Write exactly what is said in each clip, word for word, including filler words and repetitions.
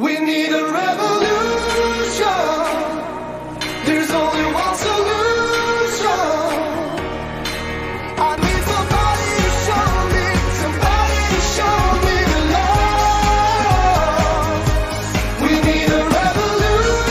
We need a revolution. There's only one solution. I need somebody to show me, somebody to show me the love. We need a revolution.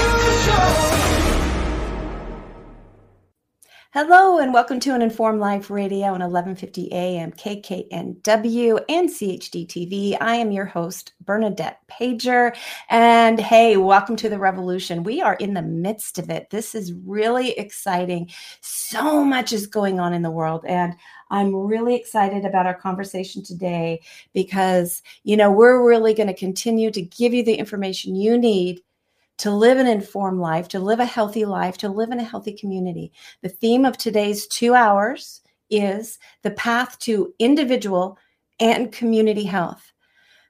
Hello and welcome to An Informed Life Radio on eleven fifty A M K K N W and C H D T V. I am your host, Bernadette Pajer, and hey, welcome to the revolution. We are in the midst of it. This is really exciting. So much is going on in the world, and I'm really excited about our conversation today because, you know, we're really going to continue to give you the information you need to live an informed life, to live a healthy life, to live in a healthy community. The theme of today's two hours is the path to individual and community health.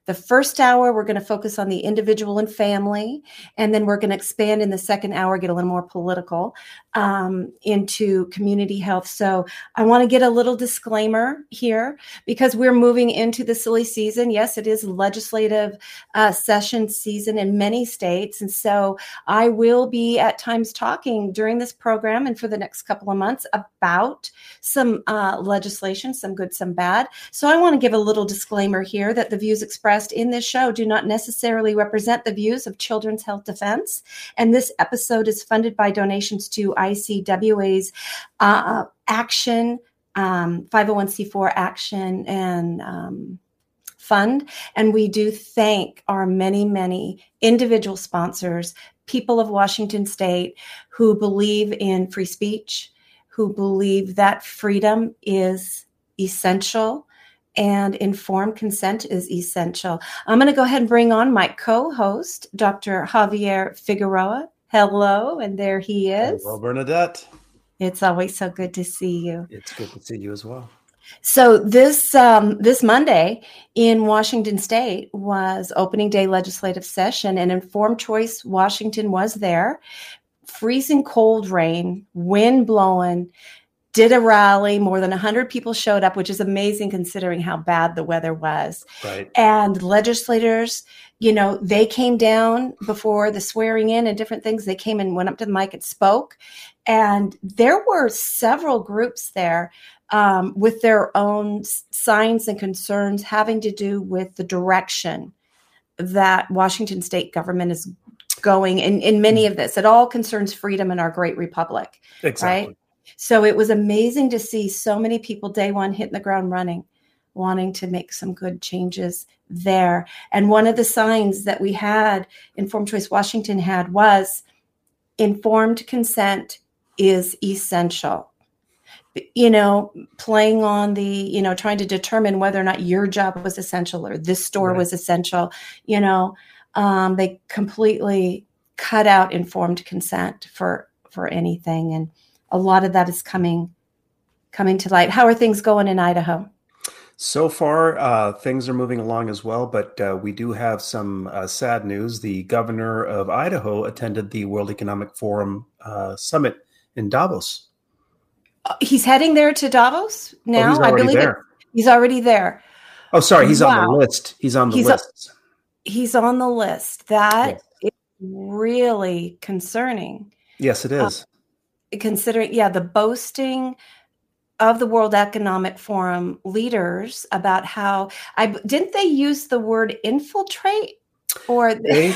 The first hour, we're going to focus on the individual and family, and then we're going to expand in the second hour, get a little more political, um, into community health. So I want to get a little disclaimer here because we're moving into the silly season. Yes, it is legislative uh, session season in many states. And so I will be at times talking during this program and for the next couple of months about some uh, legislation, some good, some bad. So I want to give a little disclaimer here that the views expressed in this show do not necessarily represent the views of Children's Health Defense, and this episode is funded by donations to I C W A's uh, Action, um, five oh one c four Action and um, Fund, and we do thank our many, many individual sponsors, people of Washington State who believe in free speech, who believe that freedom is essential and informed consent is essential. I'm going to go ahead and bring on my co-host, Doctor Javier Figueroa. Hello, and there he is. Hello, Bernadette. It's always so good to see you. It's good to see you as well. So this um, this Monday in Washington State was opening day legislative session, and Informed Choice Washington was there. Freezing cold rain, wind blowing, did a rally. More than one hundred people showed up, which is amazing considering how bad the weather was. Right. And legislators, you know, they came down before the swearing in and different things. They came and went up to the mic and spoke. And there were several groups there um, with their own signs and concerns having to do with the direction that Washington state government is going in, in many of this. It all concerns freedom in our great republic. Exactly. Right? So it was amazing to see so many people day one hitting the ground running, wanting to make some good changes there. And one of the signs that we had, Informed Choice Washington had, was informed consent is essential. You know, playing on the, you know, trying to determine whether or not your job was essential or this store right. was essential. You know, um, they completely cut out informed consent for, for anything. And a lot of that is coming coming to light. How are things going in Idaho? So far, uh, things are moving along as well, but uh, we do have some uh, sad news. The governor of Idaho attended the World Economic Forum uh, summit in Davos. He's heading there to Davos now? Oh, he's already I believe there. It, he's already there. Oh, sorry. He's wow. on the list. He's on the he's list. A, he's on the list. That yeah. is really concerning. Yes, it is. Um, Considering, yeah, the boasting of the World Economic Forum leaders about how I didn't they use the word infiltrate or they,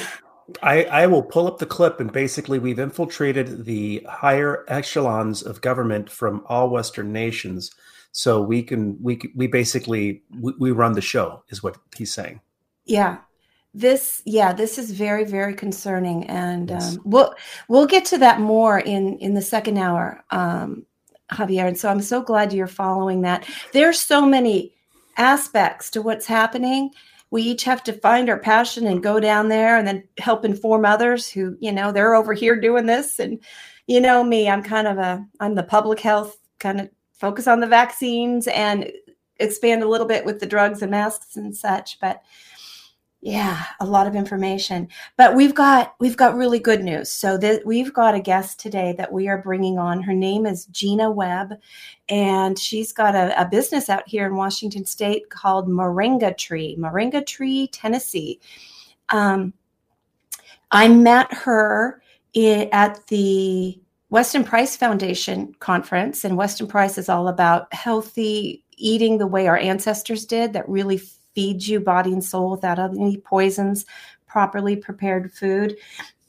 I, I will pull up the clip and basically we've infiltrated the higher echelons of government from all Western nations. So we can we we basically we, we run the show is what he's saying. Yeah. This, yeah, this is very, very concerning, and yes. um, we'll we'll get to that more in, in the second hour, um, Javier. And so I'm so glad you're following that. There's so many aspects to what's happening. We each have to find our passion and go down there, and then help inform others who, you know, they're over here doing this, and you know me, I'm kind of a I'm the public health kind of focus on the vaccines and expand a little bit with the drugs and masks and such, but. Yeah, a lot of information, but we've got we've got really good news. So that we've got a guest today that we are bringing on. Her name is Gina Webb, and she's got a, a business out here in Washington State called Moringa Tree, Moringa Tree, Tennessee. Um, I met her at the Weston Price Foundation conference, and Weston Price is all about healthy eating the way our ancestors did, that really feeds you body and soul without any poisons, properly prepared food.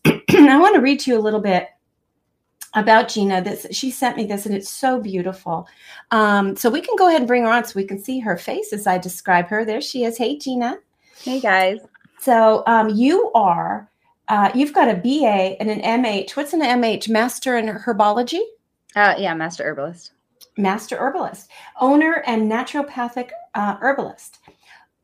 I want to read to you a little bit about Gina. This, she sent me this, and it's so beautiful. Um, so we can go ahead and bring her on so we can see her face as I describe her. There she is. Hey, Gina. Hey, guys. So um, you are, uh, you've got a B A and an M H. What's an M H? Master in Herbology? Uh, yeah, Master Herbalist. Master Herbalist. Owner and naturopathic uh, herbalist.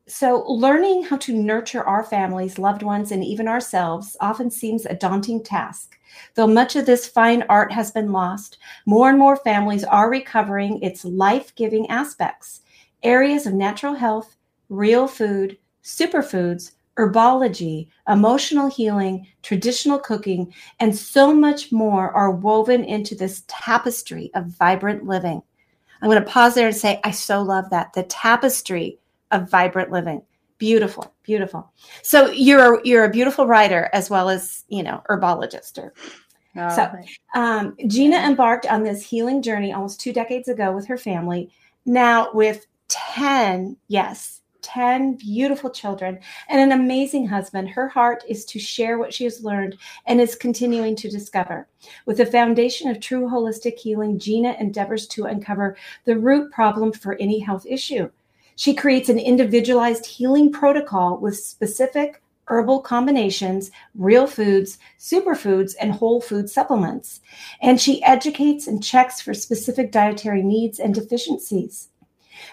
So learning how to nurture our families, loved ones, and even ourselves often seems a daunting task. Though much of this fine art has been lost, more and more families are recovering its life-giving aspects, areas of natural health, real food, superfoods, herbology, emotional healing, traditional cooking, and so much more are woven into this tapestry of vibrant living. I'm going to pause there and say, I so love that. The tapestry of vibrant living. Beautiful, beautiful. So you're you're a beautiful writer as well as, you know, herbologist. Or, oh, so um, Gina embarked on this healing journey almost two decades ago with her family. Now with ten, yes, ten beautiful children and an amazing husband, her heart is to share what she has learned and is continuing to discover. With the foundation of true holistic healing, Gina endeavors to uncover the root problem for any health issue. She creates an individualized healing protocol with specific herbal combinations, real foods, superfoods, and whole food supplements. And she educates and checks for specific dietary needs and deficiencies.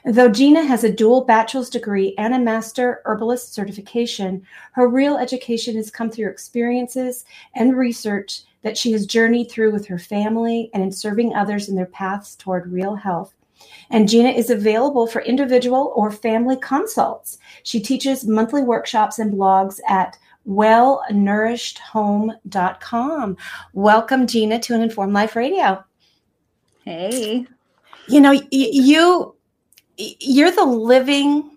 Though Gina has a dual bachelor's degree and a master herbalist certification, her real education has come through experiences and research that she has journeyed through with her family and in serving others in their paths toward real health. And Gina is available for individual or family consults. She teaches monthly workshops and blogs at well nourished home dot com. Welcome, Gina, to An Informed Life Radio. Hey. You know, y- you, you're the living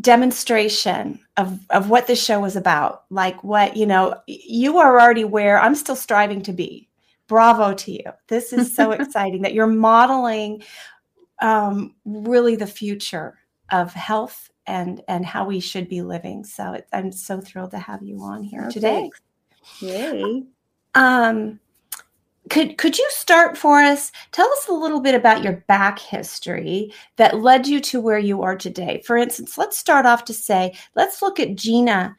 demonstration of, of what this show is about. Like what, you know, you are already where I'm still striving to be. Bravo to you. This is so exciting that you're modeling Um, really the future of health and, and how we should be living. So it, I'm so thrilled to have you on here oh, today. Thanks. Yay. Um, could, could you start for us? Tell us a little bit about your back history that led you to where you are today. For instance, let's start off to say, let's look at Gina,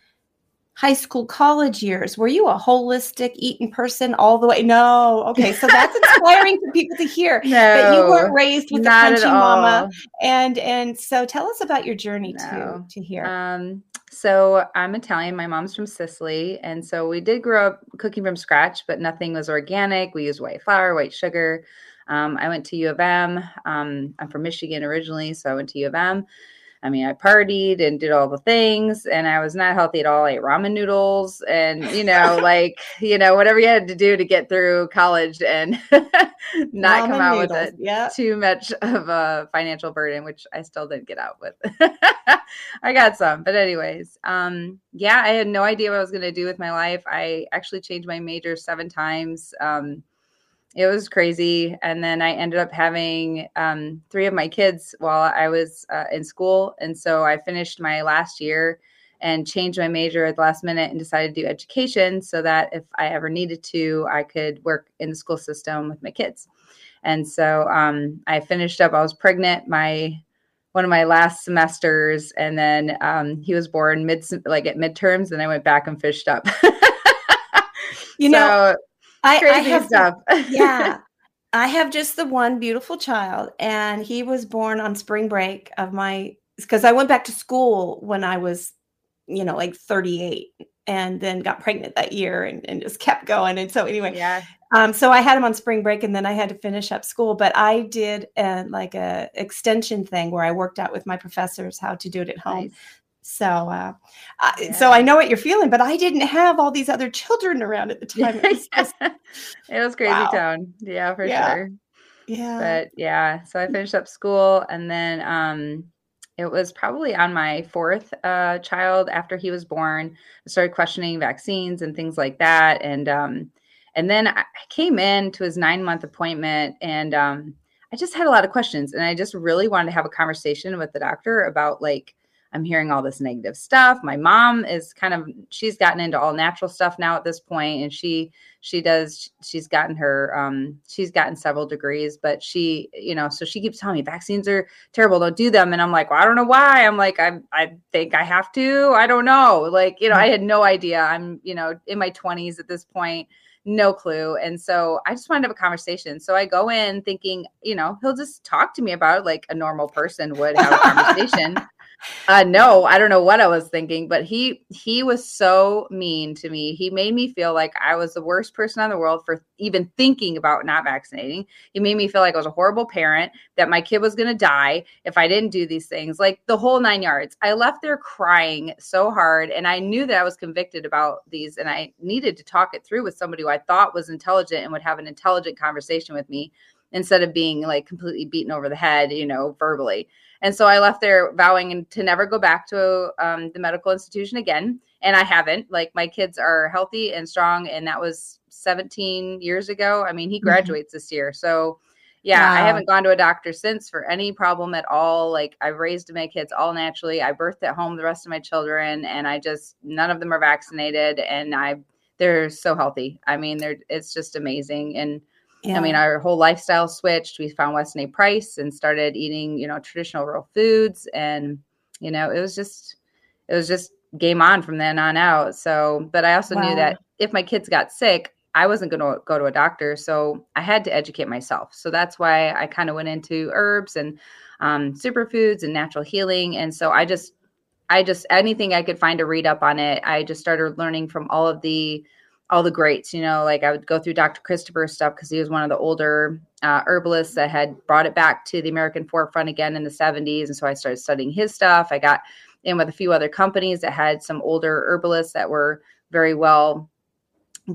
high school, college years. Were you a holistic eating person all the way? No. Okay. So that's inspiring for people to hear. No, that you weren't raised with a crunchy mama. And, and so tell us about your journey no. to, to here. Um, so I'm Italian. My mom's from Sicily. And so we did grow up cooking from scratch, but nothing was organic. We used white flour, white sugar. Um, I went to U of M. Um, I'm from Michigan originally. So I went to U of M. I mean, I partied and did all the things, and I was not healthy at all. I ate ramen noodles and, you know, like, you know, whatever you had to do to get through college and not ramen come out noodles. with a, yeah. too much of a financial burden, which I still didn't get out with. I got some. But anyways, um, yeah, I had no idea what I was going to do with my life. I actually changed my major seven times. Um, It was crazy. And then I ended up having um, three of my kids while I was uh, in school. And so I finished my last year and changed my major at the last minute and decided to do education so that if I ever needed to, I could work in the school system with my kids. And so um, I finished up, I was pregnant my one of my last semesters. And then um, he was born mid like at midterms, and I went back and fished up. you so, know. I, Crazy I have, stuff. yeah, I have just the one beautiful child, and he was born on spring break of my, because I went back to school when I was, you know, like thirty-eight, and then got pregnant that year and, and just kept going. And so anyway, yeah. um, so I had him on spring break, and then I had to finish up school, but I did a, like a extension thing where I worked out with my professors how to do it at home. Nice. So, uh, yeah. so I know what you're feeling, but I didn't have all these other children around at the time. It was, just, it was crazy wow. town. Yeah, for yeah. sure. Yeah. But yeah, so I finished up school, and then, um, It was probably on my fourth uh, child after he was born. I started questioning vaccines and things like that. And um, and then I came in to his nine-month appointment, and um, I just had a lot of questions. And I just really wanted to have a conversation with the doctor about, like, I'm hearing all this negative stuff. My mom is kind of, she's gotten into all natural stuff now at this point. And she, she does, she's gotten her, um, she's gotten several degrees, but she, you know, so she keeps telling me vaccines are terrible. Don't do them. And I'm like, well, I don't know why. I'm like, I I think I have to, I don't know. Like, you know, I had no idea. I'm, you know, in my twenties at this point, no clue. And so I just wanted to have a conversation. So I go in thinking, you know, he'll just talk to me about it like a normal person would have a conversation. Uh, no, I don't know what I was thinking, but he, he was so mean to me. He made me feel like I was the worst person in the world for even thinking about not vaccinating. He made me feel like I was a horrible parent, that my kid was going to die if I didn't do these things, like the whole nine yards. I left there crying so hard, and I knew that I was convicted about these, and I needed to talk it through with somebody who I thought was intelligent and would have an intelligent conversation with me, instead of being like completely beaten over the head, you know, verbally. And so I left there vowing to never go back to um, the medical institution again. And I haven't. Like, my kids are healthy and strong. And that was seventeen years ago. I mean, he graduates mm-hmm. this year. So yeah, wow. I haven't gone to a doctor since for any problem at all. Like, I've raised my kids all naturally. I birthed at home the rest of my children, and I just, none of them are vaccinated, and I, they're so healthy. I mean, they're, it's just amazing. And yeah. I mean, our whole lifestyle switched. We found Weston A. Price and started eating, you know, traditional real foods. And, you know, it was just, it was just game on from then on out. So, but I also wow. knew that if my kids got sick, I wasn't going to go to a doctor. So I had to educate myself. So that's why I kind of went into herbs and um, superfoods and natural healing. And so I just, I just, anything I could find to read up on it, I just started learning from all of the all the greats, you know, like I would go through Doctor Christopher's stuff because he was one of the older uh, herbalists that had brought it back to the American forefront again in the seventies. And so I started studying his stuff. I got in with a few other companies that had some older herbalists that were very well,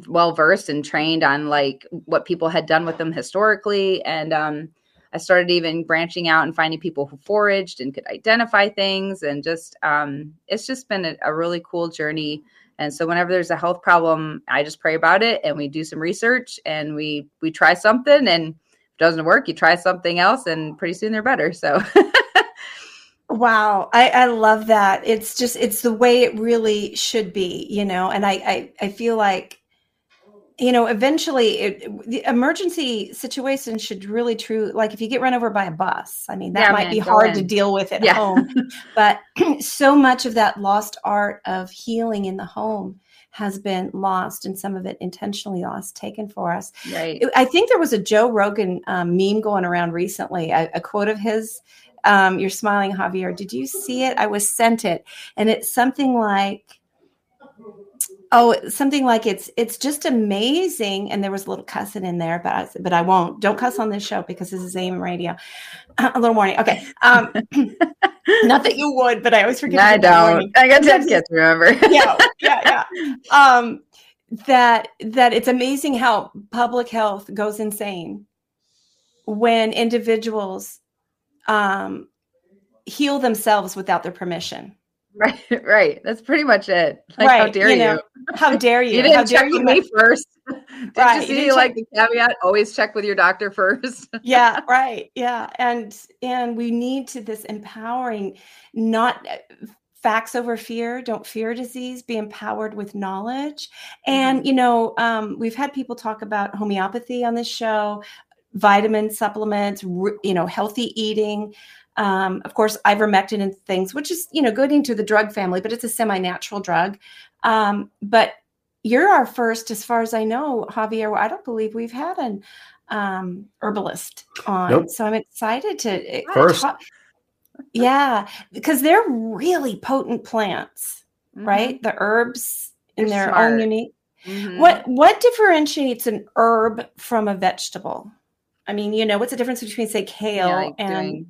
well-versed and trained on like what people had done with them historically. And um, I started even branching out and finding people who foraged and could identify things. And just, um, it's just been a, a really cool journey. And so whenever there's a health problem, I just pray about it, and we do some research, and we, we try something, and if it doesn't work, you try something else, and pretty soon they're better. So. Wow. I, I love that. It's just, it's the way it really should be, you know, and I, I, I feel like, you know, eventually it, the emergency situation should really true. Like if you get run over by a bus, I mean, that yeah, might man, be hard to deal with at yeah. home, but so much of that lost art of healing in the home has been lost, and some of it intentionally lost, taken for us. Right. I think there was a Joe Rogan um, meme going around recently, a, a quote of his, um, you're smiling, Javier. Did you see it? I was sent it. And it's something like, Oh, something like it's it's just amazing. And there was a little cussing in there, but I, but I won't. Don't cuss on this show because this is A M radio. Uh, a little warning. Okay. Um, not that you would, but I always forget. I don't. I got ten kids, remember? yeah, yeah, yeah. Um, that that it's amazing how public health goes insane when individuals um, heal themselves without their permission. Right, right. That's pretty much it. Like, right. How dare you? Know, you? How dare you? You didn't how check dare you with me my... first. Did right. you see, you didn't like check... the caveat? Always check with your doctor first. Yeah, right. Yeah, and and we need to this empowering, not facts over fear. Don't fear disease. Be empowered with knowledge. And mm-hmm. you know, um, we've had people talk about homeopathy on this show, vitamin supplements, you know, healthy eating. Um, of course, ivermectin and things, which is, you know, good into the drug family, but it's a semi-natural drug. Um, but you're our first, as far as I know, Javier. I don't believe we've had an um, herbalist on. Nope. So I'm excited to first. Talk. Yeah, because they're really potent plants, mm-hmm. right? The herbs in they're their smart. Own unique. Mm-hmm. What what differentiates an herb from a vegetable? I mean, you know, what's the difference between, say, kale yeah, like and doing-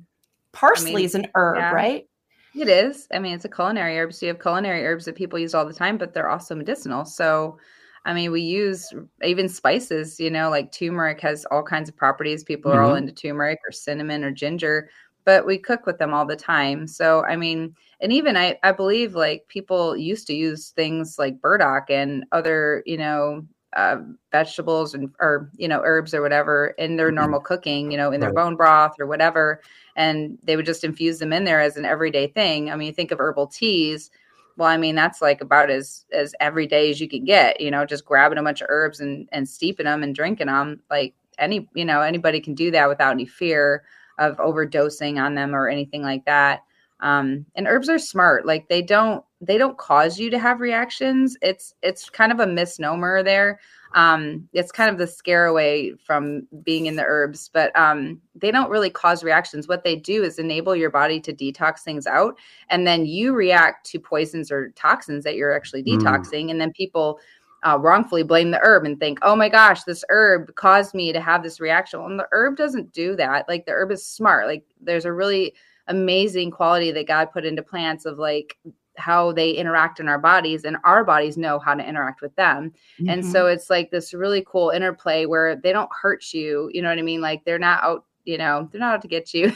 Parsley I mean, is an herb, yeah, right? It is. I mean, it's a culinary herb. So you have culinary herbs that people use all the time, but they're also medicinal. So, I mean, we use even spices, you know, like turmeric has all kinds of properties. People are mm-hmm. all into turmeric or cinnamon or ginger. but we cook with them all the time. So, I mean, and even I, I believe like people used to use things like burdock and other, you know, uh, vegetables and, or, you know, herbs or whatever in their normal cooking, you know, in their right. bone broth or whatever. And they would just infuse them in there as an everyday thing. I mean, you think of herbal teas. Well, I mean, that's like about as, as everyday as you can get, you know, just grabbing a bunch of herbs and, and steeping them and drinking them. Like any, you know, anybody can do that without any fear of overdosing on them or anything like that. Um, and herbs are smart. Like they don't, they don't cause you to have reactions. It's, it's kind of a misnomer there. Um, it's kind of the scare away from being in the herbs, but, um, they don't really cause reactions. What they do is enable your body to detox things out. And then you react to poisons or toxins that you're actually detoxing. Mm. And then people uh, wrongfully blame the herb and think, oh my gosh, this herb caused me to have this reaction. And the herb doesn't do that. Like the herb is smart. Like there's a really amazing quality that God put into plants of like how they interact in our bodies, and our bodies know how to interact with them. Mm-hmm. And so it's like this really cool interplay where they don't hurt you. You know what I mean? Like they're not out, you know, they're not out to get you.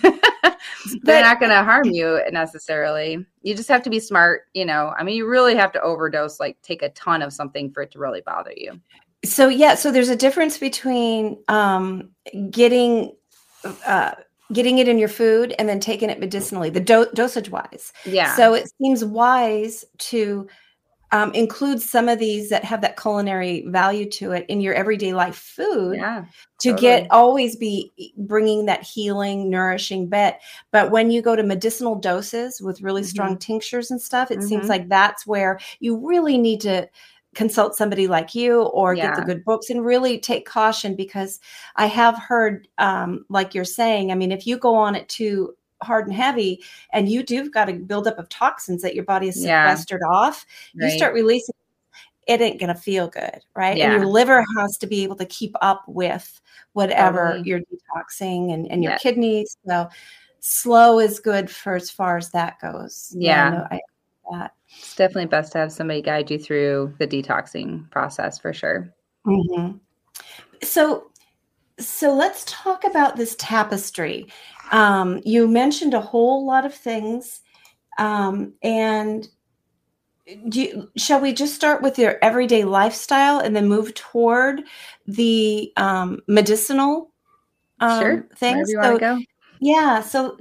They're not going to harm you necessarily. You just have to be smart. You know, I mean, you really have to overdose, like take a ton of something for it to really bother you. So, yeah. So there's a difference between um, getting, uh, getting it in your food and then taking it medicinally, the do- dosage wise. Yeah. So it seems wise to um, include some of these that have that culinary value to it in your everyday life food yeah, to totally. get always be bringing that healing, nourishing bit. But when you go to medicinal doses with really mm-hmm. strong tinctures and stuff, it mm-hmm. seems like that's where you really need to consult somebody like you or yeah. get the good books and really take caution, because I have heard, um, like you're saying, I mean, if you go on it too hard and heavy and you do got a buildup of toxins that your body is sequestered yeah. off, right. you start releasing, it ain't going to feel good. Right. Yeah. And your liver has to be able to keep up with whatever totally. you're detoxing and, and your yeah. kidneys. So slow is good for as far as that goes. Yeah. You know, I, that. It's definitely best to have somebody guide you through the detoxing process for sure. Mm-hmm. So, so let's talk about this tapestry. Um, you mentioned a whole lot of things. Um, and do you, shall we just start with your everyday lifestyle and then move toward the um, medicinal um, sure. things? Wherever you so, wanna go. Yeah. So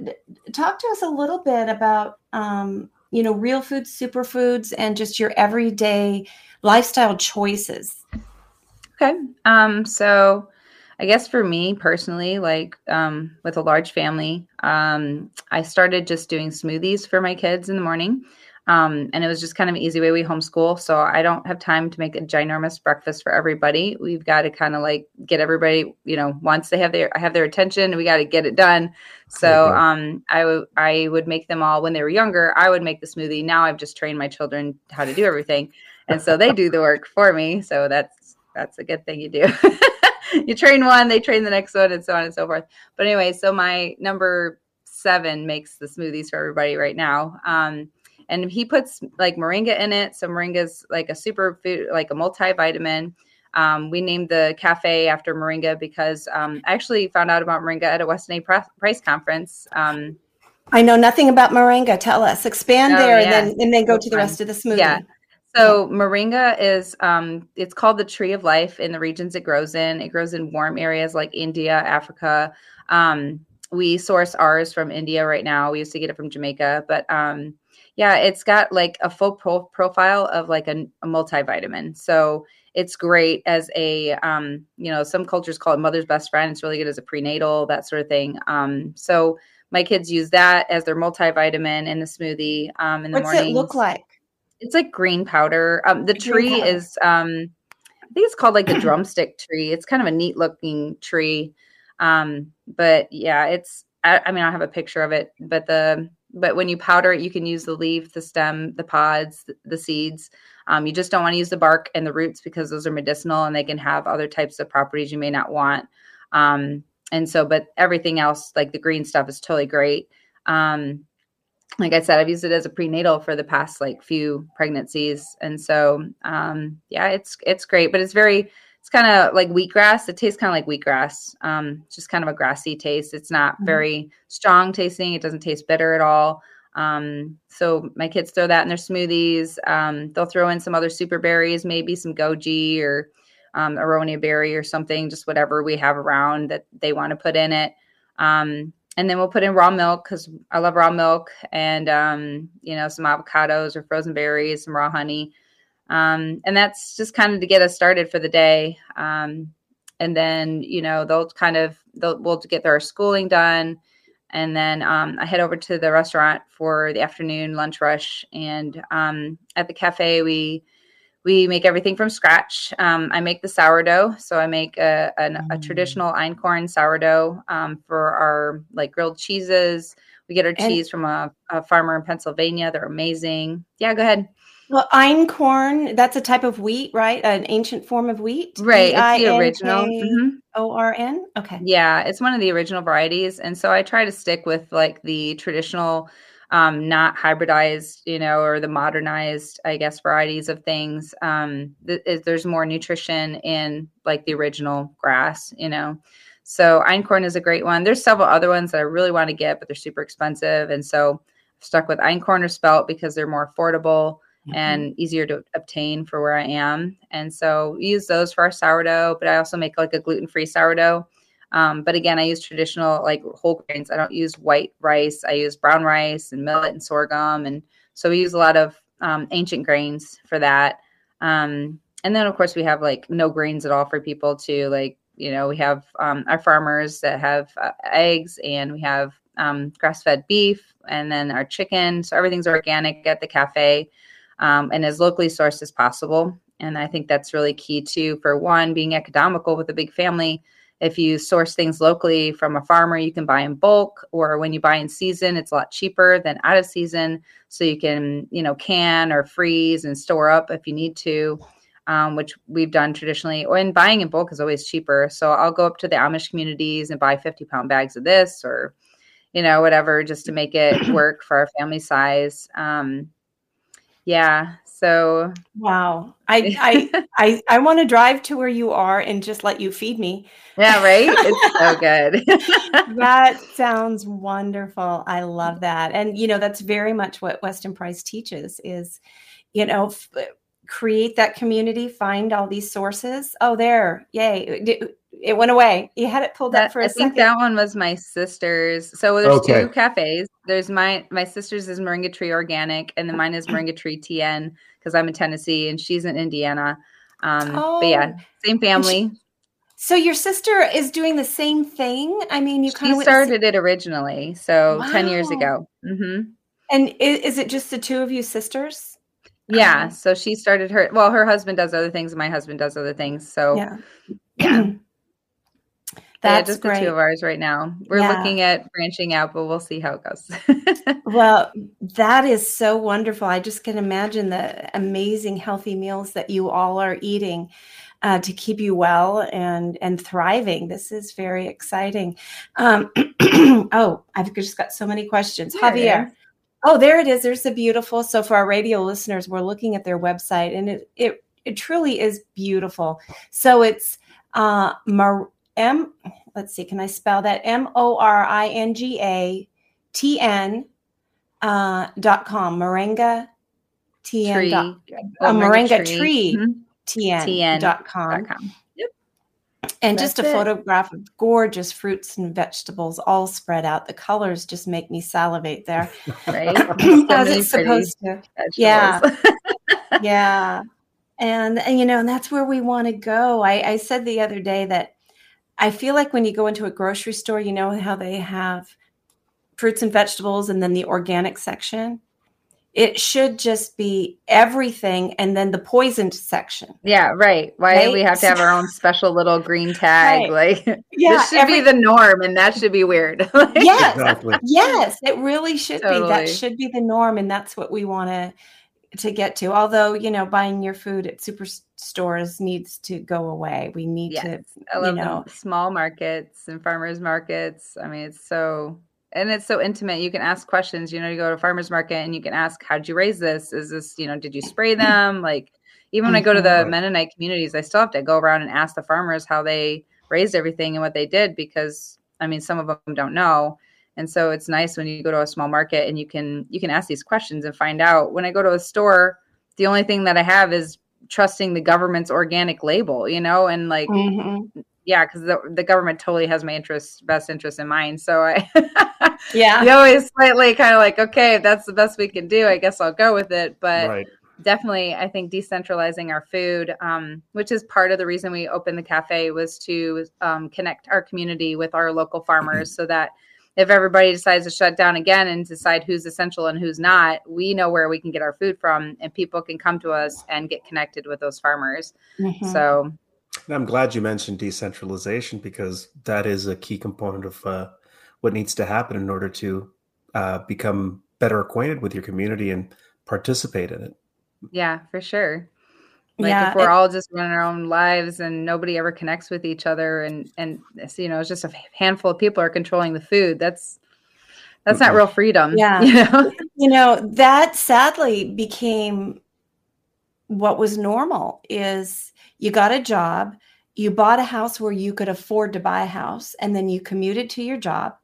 talk to us a little bit about, um, you know, real foods, superfoods, and just your everyday lifestyle choices. Okay. Um, so I guess for me personally, like um, with a large family, um, I started just doing smoothies for my kids in the morning. Um, and it was just kind of an easy way. We homeschool, so I don't have time to make a ginormous breakfast for everybody. We've got to kind of like get everybody, you know, once they have their, I have their attention, we got to get it done. So, okay. um, I would, I would make them all when they were younger, I would make the smoothie. Now I've just trained my children how to do everything. And so they do the work for me. So that's, that's a good thing you do. You train one, they train the next one, and so on and so forth. But anyway, so my number seven makes the smoothies for everybody right now. Um, And he puts like moringa in it. So moringa's like a superfood, like a multivitamin. Um, we named the cafe after moringa because um, I actually found out about moringa at a Weston A. Price conference. Um, I know nothing about moringa. Tell us. Expand oh, there yeah. and then and then go to the rest of the smoothie. Yeah. So moringa is, um, it's called the tree of life in the regions it grows in. It grows in warm areas like India, Africa. Um, we source ours from India right now. We used to get it from Jamaica, but um, yeah, it's got like a full pro- profile of like a, a multivitamin. So it's great as a, um, you know, some cultures call it mother's best friend. It's really good as a prenatal, that sort of thing. Um, so my kids use that as their multivitamin in the smoothie um, in the morning. What's it look like? It's like green powder. Um, the tree powder. is, um, I think it's called like the drumstick tree. It's kind of a neat looking tree. Um, but yeah, it's, I, I mean, I have a picture of it, but the, but when you powder it, you can use the leaf, the stem, the pods, the seeds. Um, you just don't want to use the bark and the roots because those are medicinal and they can have other types of properties you may not want. Um, and so, but everything else, like the green stuff is totally great. Um, like I said, I've used it as a prenatal for the past like few pregnancies. And so, um, yeah, it's, it's great, but it's very It's kind of like wheatgrass. It tastes kind of like wheatgrass, um, just kind of a grassy taste. It's not mm-hmm. very strong tasting. It doesn't taste bitter at all. Um, so my kids throw that in their smoothies. Um, they'll throw in some other super berries, maybe some goji or um, aronia berry or something, just whatever we have around that they want to put in it. Um, and then we'll put in raw milk because I love raw milk and, um, you know, some avocados or frozen berries, some raw honey. Um, and that's just kind of to get us started for the day. Um, and then, you know, they'll kind of, they'll, we'll get our schooling done. And then um, I head over to the restaurant for the afternoon lunch rush. And um, at the cafe, we we make everything from scratch. Um, I make the sourdough. So I make a, a, mm. a traditional einkorn sourdough um, for our like grilled cheeses. We get our and- cheese from a, a farmer in Pennsylvania. They're amazing. Yeah, go ahead. Well, einkorn, that's a type of wheat, right? An ancient form of wheat. Right. It's the original. O R N. Okay. Yeah. It's one of the original varieties. And so I try to stick with like the traditional, um, not hybridized, you know, or the modernized, I guess, varieties of things. Um, th- there's more nutrition in like the original grass, you know. So einkorn is a great one. There's several other ones that I really want to get, but they're super expensive. And so I've stuck with einkorn or spelt because they're more affordable. Mm-hmm. And easier to obtain for where I am. And so we use those for our sourdough, but I also make like a gluten-free sourdough. Um, but again, I use traditional like whole grains. I don't use white rice. I use brown rice and millet and sorghum. And so we use a lot of um, ancient grains for that. Um, and then of course we have like no grains at all for people to like, you know, we have um, our farmers that have uh, eggs and we have um, grass-fed beef and then our chicken. So everything's organic at the cafe. Um, and as locally sourced as possible. And I think that's really key too, for one, being economical with a big family. If you source things locally from a farmer, you can buy in bulk, or when you buy in season, it's a lot cheaper than out of season. So you can, you know, can or freeze and store up if you need to, um, which we've done traditionally. And buying in bulk is always cheaper. So I'll go up to the Amish communities and buy fifty pound bags of this or, you know, whatever, just to make it work for our family size. Um, Yeah. So, wow. I, I, I, I want to drive to where you are and just let you feed me. Yeah. Right. It's so good. That sounds wonderful. I love that. And, you know, that's very much what Weston Price teaches is, you know, f- create that community, find all these sources. Oh, there. Yay. It, it went away. You had it pulled that, up for a I second. I think that one was my sister's. So there's okay. two cafes. There's my, my sister's is Moringa Tree Organic, and then mine is Moringa Tree T N because I'm in Tennessee and she's in Indiana. Um, oh. But yeah, same family. She, so your sister is doing the same thing? I mean, you kind of started it originally. So wow. ten years ago. Mm-hmm. And is, is it just the two of you sisters? Yeah. Um, so she started her, well, her husband does other things. And my husband does other things. So yeah. yeah. That's yeah, just great. The two of ours right now. We're yeah. looking at branching out, but we'll see how it goes. Well, that is so wonderful. I just can imagine the amazing healthy meals that you all are eating uh, to keep you well and, and thriving. This is very exciting. Um, oh, I've just got so many questions. There Javier. Oh, there it is. There's the beautiful. So for our radio listeners, we're looking at their website and it, it, it truly is beautiful. So it's uh, Mar- M, let's see, can I spell that? M O R I N G A T N uh, dot com, Moringa T N tree. Dot, uh, Moringa Tree, tree mm-hmm. T N, T N dot com. Dot com. Yep. And That's just a it. photograph of gorgeous fruits and vegetables all spread out. The colors just make me salivate there. Right? As it's supposed to. Vegetables. Yeah. yeah. And, and, you know, and that's where we want to go. I, I said the other day that I feel like when you go into a grocery store, you know how they have fruits and vegetables and then the organic section. It should just be everything and then the poisoned section. Yeah, right. Why right? do we have to have our own special little green tag? Right. Like yeah, this should every- be the norm and that should be weird. like- yes. Exactly. Yes, it really should totally. be. That should be the norm and that's what we want to to get to. Although, you know, buying your food at superstores needs to go away. We need yes. to, I love you know, small markets and farmers markets. I mean, it's so, and it's so intimate. You can ask questions, you know, you go to a farmer's market and you can ask, how'd you raise this? Is this, you know, did you spray them? Like, Even when mm-hmm. I go to the Mennonite communities, I still have to go around and ask the farmers how they raised everything and what they did, because I mean, some of them don't know. And so it's nice when you go to a small market and you can, you can ask these questions and find out. When I go to a store, the only thing that I have is trusting the government's organic label, you know, and like, mm-hmm. yeah, because the, the government totally has my interests, best interests in mind. So I, yeah, you always slightly kind of like, okay, if that's the best we can do, I guess I'll go with it. But right. definitely, I think decentralizing our food, um, which is part of the reason we opened the cafe, was to um, connect our community with our local farmers, so that if everybody decides to shut down again and decide who's essential and who's not, we know where we can get our food from, and people can come to us and get connected with those farmers. Mm-hmm. So. And I'm glad you mentioned decentralization, because that is a key component of uh, what needs to happen in order to uh, become better acquainted with your community and participate in it. Yeah, for sure. Like yeah, if we're it, all just running our own lives and nobody ever connects with each other, and, and you know, it's just a handful of people are controlling the food. That's, that's not real freedom. Yeah. You know, you know that sadly became what was normal. Is you got a job, you bought a house where you could afford to buy a house, and then you commuted to your job.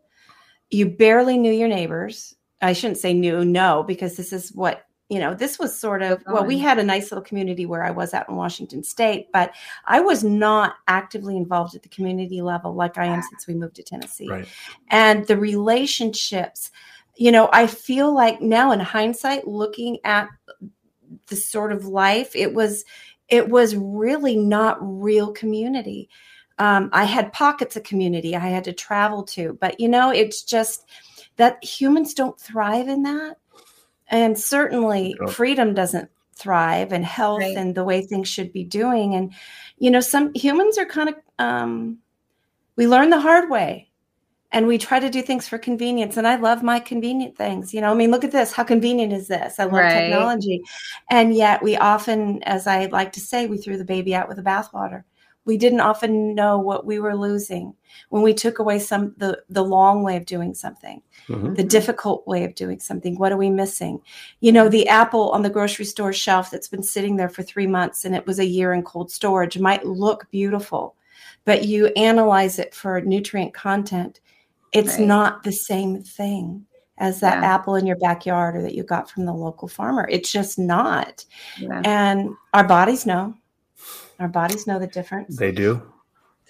You barely knew your neighbors. I shouldn't say knew, no, because this is what, you know, this was sort of, well, we had a nice little community where I was out in Washington State, but I was not actively involved at the community level like I am since we moved to Tennessee. Right. And the relationships, you know, I feel like now in hindsight, looking at the sort of life, it was, it was really not real community. Um, I had pockets of community I had to travel to, but you know, it's just that humans don't thrive in that. And certainly freedom doesn't thrive, and health right. and the way things should be doing. And, you know, some humans are kind of, um, we learn the hard way, and we try to do things for convenience. And I love my convenient things. You know, I mean, look at this. How convenient is this? I love right. technology. And yet we often, as I like to say, we threw the baby out with the bathwater. We didn't often know what we were losing when we took away some the, the long way of doing something, mm-hmm. the difficult way of doing something. What are we missing? You know, the apple on the grocery store shelf that's been sitting there for three months and it was a year in cold storage might look beautiful, but you analyze it for nutrient content. It's right. not the same thing as that yeah. apple in your backyard or that you got from the local farmer. It's just not. Yeah. And our bodies know. Our bodies know the difference. They do.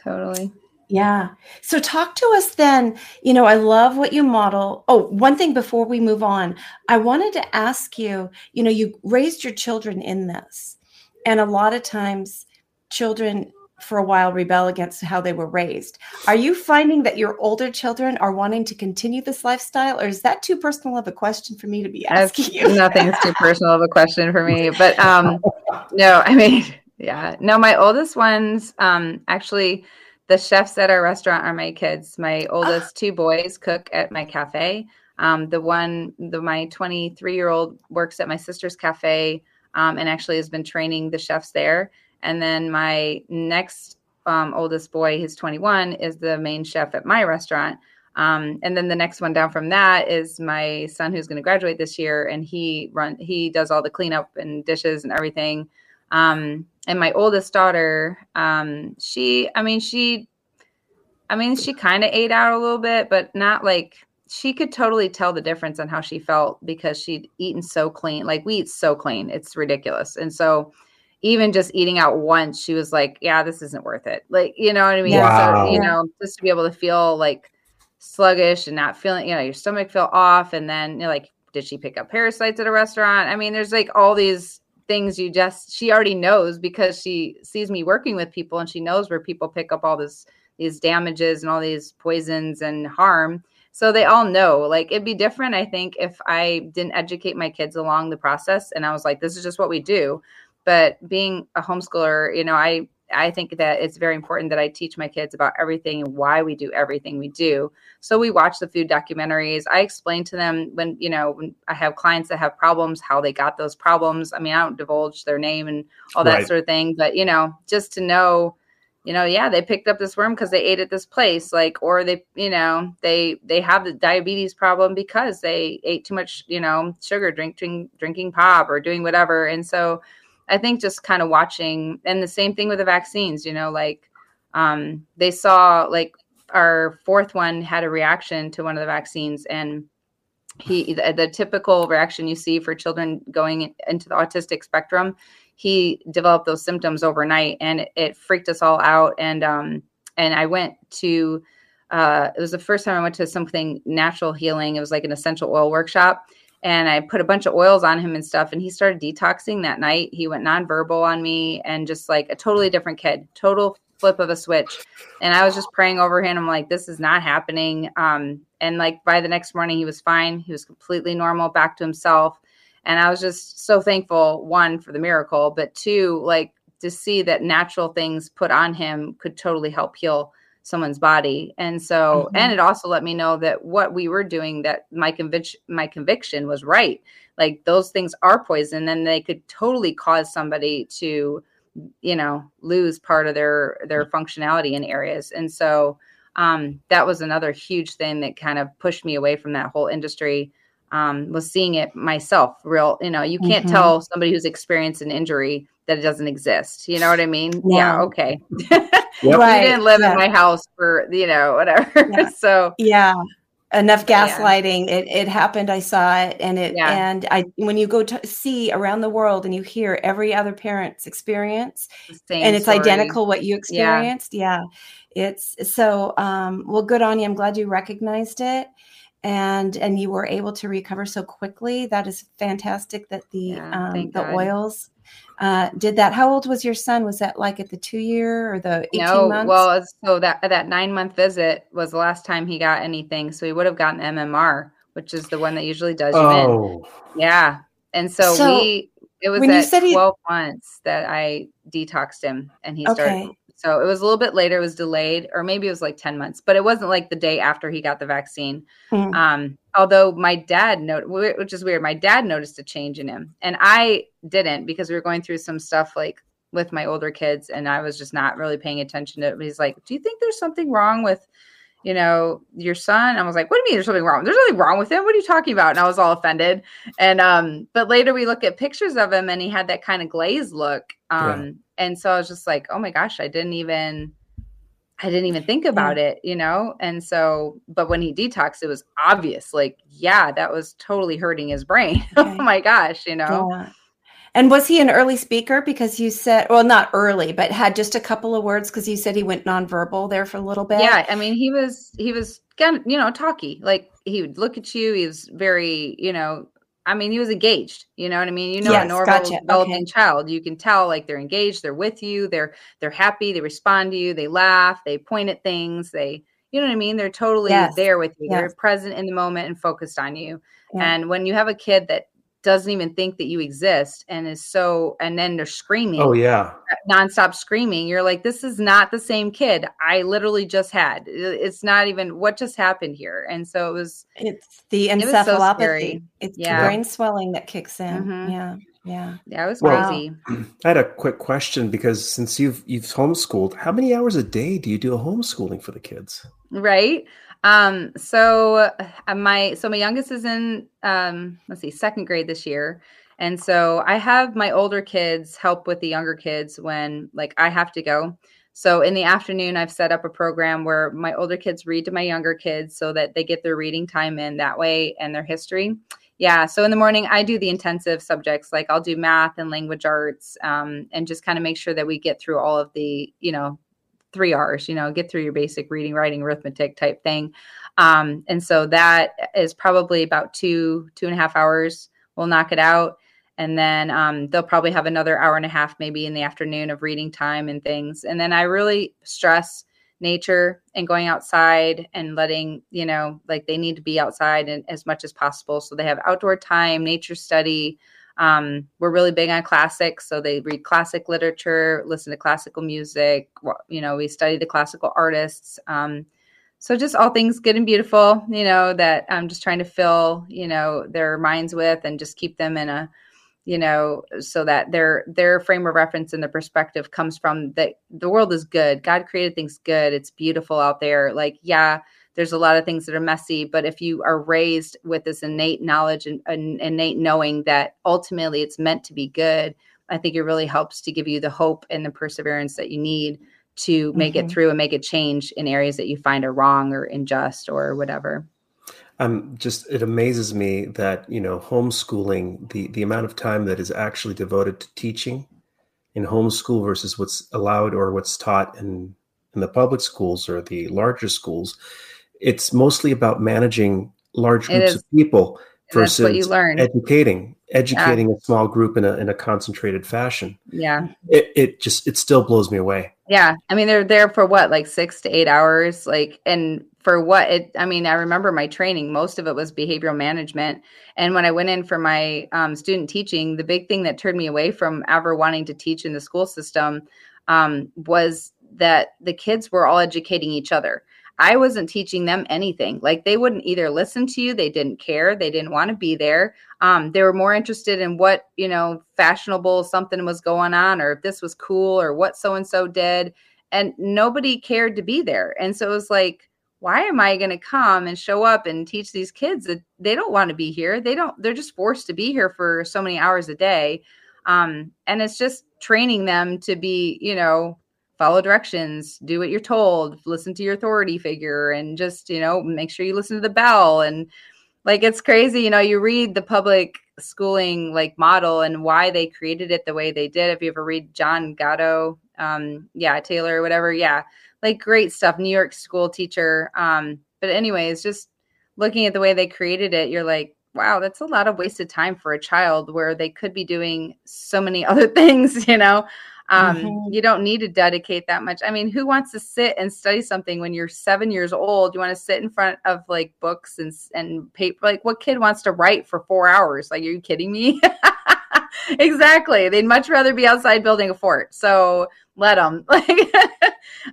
Totally. Yeah. So talk to us then. You know, I love what you model. Oh, one thing before we move on, I wanted to ask you, you know, you raised your children in this. And a lot of times children for a while rebel against how they were raised. Are you finding that your older children are wanting to continue this lifestyle, or is that too personal of a question for me to be asking That's, you? Nothing's too personal of a question for me. But um, no, I mean... Yeah. No, my oldest ones, um, actually the chefs at our restaurant are my kids. My oldest two boys cook at my cafe. Um, the one, the, my twenty-three year old works at my sister's cafe, um, and actually has been training the chefs there. And then my next, um, oldest boy, he's twenty-one, is the main chef at my restaurant. Um, and then the next one down from that is my son, who's going to graduate this year. And he run, he does all the cleanup and dishes and everything. Um, And my oldest daughter, um, she, I mean, she, I mean, she kind of ate out a little bit, but not like, she could totally tell the difference on how she felt, because she'd eaten so clean. Like, we eat so clean. It's ridiculous. And so even just eating out once, she was like, yeah, this isn't worth it. Like, you know what I mean? Wow. So, you know, just to be able to feel like sluggish and not feeling, you know, your stomach feel off. And then you're like, did she pick up parasites at a restaurant? I mean, there's like all these things you just, she already knows, because she sees me working with people, and she knows where people pick up all this, these damages and all these poisons and harm. So they all know, like, it'd be different, I think, if I didn't educate my kids along the process. And I was like, this is just what we do. But being a homeschooler, you know, I, I think that it's very important that I teach my kids about everything and why we do everything we do. So we watch the food documentaries. I explain to them when, you know, when I have clients that have problems, how they got those problems. I mean, I don't divulge their name and all that right. sort of thing, but you know, just to know, you know, yeah, they picked up this worm because they ate at this place, like, or they, you know, they, they have the diabetes problem because they ate too much, you know, sugar, drink, drink, drinking pop or doing whatever. And so I think just kind of watching, and the same thing with the vaccines, you know, like um, they saw like our fourth one had a reaction to one of the vaccines, and he, the, the typical reaction you see for children going into the autistic spectrum, he developed those symptoms overnight, and it, it freaked us all out. And, um, and I went to, uh, it was the first time I went to something natural healing. It was like an essential oil workshop, and I put a bunch of oils on him and stuff, and he started detoxing that night. He went nonverbal on me, and just like a totally different kid, total flip of a switch. And I was just praying over him. I'm like, this is not happening. Um, and like by the next morning, he was fine. He was completely normal, back to himself. And I was just so thankful, one, for the miracle, but two, like to see that natural things put on him could totally help heal someone's body. And so, mm-hmm. and it also let me know that what we were doing, that my conviction, my conviction was right. Like those things are poison, and they could totally cause somebody to, you know, lose part of their, their functionality in areas. And so um, that was another huge thing that kind of pushed me away from that whole industry, um, was seeing it myself real, you know, you can't mm-hmm. tell somebody who's experienced an injury that it doesn't exist. You know what I mean? Yeah. yeah okay. Yep. Right. You didn't live yeah. in my house for, you know, whatever. Yeah. So yeah, enough gaslighting. Yeah. It it happened. I saw it. And it, yeah. and I, when you go to see around the world and you hear every other parent's experience and it's story. Identical what you experienced. Yeah. yeah. It's so, um, well, good on you. I'm glad you recognized it. And and you were able to recover so quickly. That is fantastic that the yeah, um, the God. oils uh, did that. How old was your son? Was that like at the two year or the eighteen no, months? Well, so that that nine month visit was the last time he got anything. So he would have gotten M M R, which is the one that usually does oh. you in. Yeah. And so, so we it was at twelve he... months that I detoxed him, and he started. Okay. So it was a little bit later, it was delayed, or maybe it was like ten months, but it wasn't like the day after he got the vaccine. Mm. Um, although my dad, not- which is weird, my dad noticed a change in him, and I didn't, because we were going through some stuff like with my older kids, and I was just not really paying attention to it. But he's like, do you think there's something wrong with, you know, your son? I was like, what do you mean there's something wrong? There's nothing wrong with him. What are you talking about? And I was all offended. And, um, but later we looked at pictures of him, and he had that kind of glazed look. Um, yeah. And so I was just like, oh my gosh, I didn't even, I didn't even think about it, you know? And so, but when he detoxed, it was obvious, like, yeah, that was totally hurting his brain. Okay. Oh my gosh, you know? Yeah. And was he an early speaker? Because you said, well, not early, but had just a couple of words, because you said he went nonverbal there for a little bit. Yeah. I mean, he was, he was, kind of, you know, talky. Like he would look at you. He was very, you know, I mean, he was engaged, you know what I mean? You know, yes, a normal gotcha. developing okay. child, you can tell like they're engaged, they're with you, they're, they're happy, they respond to you, they laugh, they point at things, they, you know what I mean? They're totally yes. there with you. Yes. They're present in the moment and focused on you. Yeah. And when you have a kid that doesn't even think that you exist and is so, and then they're screaming, oh yeah, nonstop screaming. You're like, this is not the same kid I literally just had. It's not even what just happened here. And so it was, it's the encephalopathy. It so it's yeah. brain swelling that kicks in. Mm-hmm. Yeah. Yeah. Yeah. It was well, crazy. I had a quick question, because since you've, you've homeschooled, how many hours a day do you do homeschooling for the kids? Right. Um, so my, so my youngest is in, um, let's see, second grade this year. And so I have my older kids help with the younger kids when like I have to go. So in the afternoon, I've set up a program where my older kids read to my younger kids so that they get their reading time in that way and their history. Yeah. So in the morning I do the intensive subjects, like I'll do math and language arts, um, and just kind of make sure that we get through all of the, you know, three R's, you know, get through your basic reading, writing, arithmetic type thing. Um, and so that is probably about two, two and a half hours. We'll knock it out. And then um, they'll probably have another hour and a half, maybe in the afternoon, of reading time and things. And then I really stress nature and going outside and letting, you know, like they need to be outside and as much as possible. So they have outdoor time, nature study. Um, we're really big on classics. So they read classic literature, listen to classical music. You know, we study the classical artists. Um, so just all things good and beautiful, you know, that I'm just trying to fill, you know, their minds with, and just keep them in a, you know, so that their, their frame of reference and their perspective comes from that the world is good. God created things good. It's beautiful out there. Like, yeah, there's a lot of things that are messy, but if you are raised with this innate knowledge and, and innate knowing that ultimately it's meant to be good, I think it really helps to give you the hope and the perseverance that you need to make mm-hmm. it through and make a change in areas that you find are wrong or unjust or whatever. Um, just, it amazes me that, you know, homeschooling, the, the amount of time that is actually devoted to teaching in homeschool versus what's allowed or what's taught in, in the public schools or the larger schools, it's mostly about managing large groups of people versus educating, educating yeah. a small group in a, in a concentrated fashion. Yeah. It, it just, it still blows me away. Yeah. I mean, they're there for what, like six to eight hours, like, and for what it, I mean, I remember my training, most of it was behavioral management. And when I went in for my um, student teaching, the big thing that turned me away from ever wanting to teach in the school system um, was that the kids were all educating each other. I wasn't teaching them anything. Like, they wouldn't either listen to you. They didn't care. They didn't want to be there. Um, they were more interested in what, you know, fashionable something was going on, or if this was cool, or what so-and-so did. And nobody cared to be there. And so it was like, why am I going to come and show up and teach these kids that they don't want to be here? They don't, they're just forced to be here for so many hours a day. Um, and it's just training them to be, you know, follow directions, do what you're told, listen to your authority figure, and just, you know, make sure you listen to the bell. And like, it's crazy, you know, you read the public schooling like model and why they created it the way they did. If you ever read John Gatto, um, yeah, Taylor, whatever. Yeah. Like, great stuff. New York school teacher. Um, but anyways, just looking at the way they created it, you're like, wow, that's a lot of wasted time for a child where they could be doing so many other things, you know? Um, mm-hmm. You don't need to dedicate that much. I mean, who wants to sit and study something when you're seven years old? You want to sit in front of like books and, and paper? Like, what kid wants to write for four hours? Like, are you kidding me? Exactly. They'd much rather be outside building a fort. So let them. Like,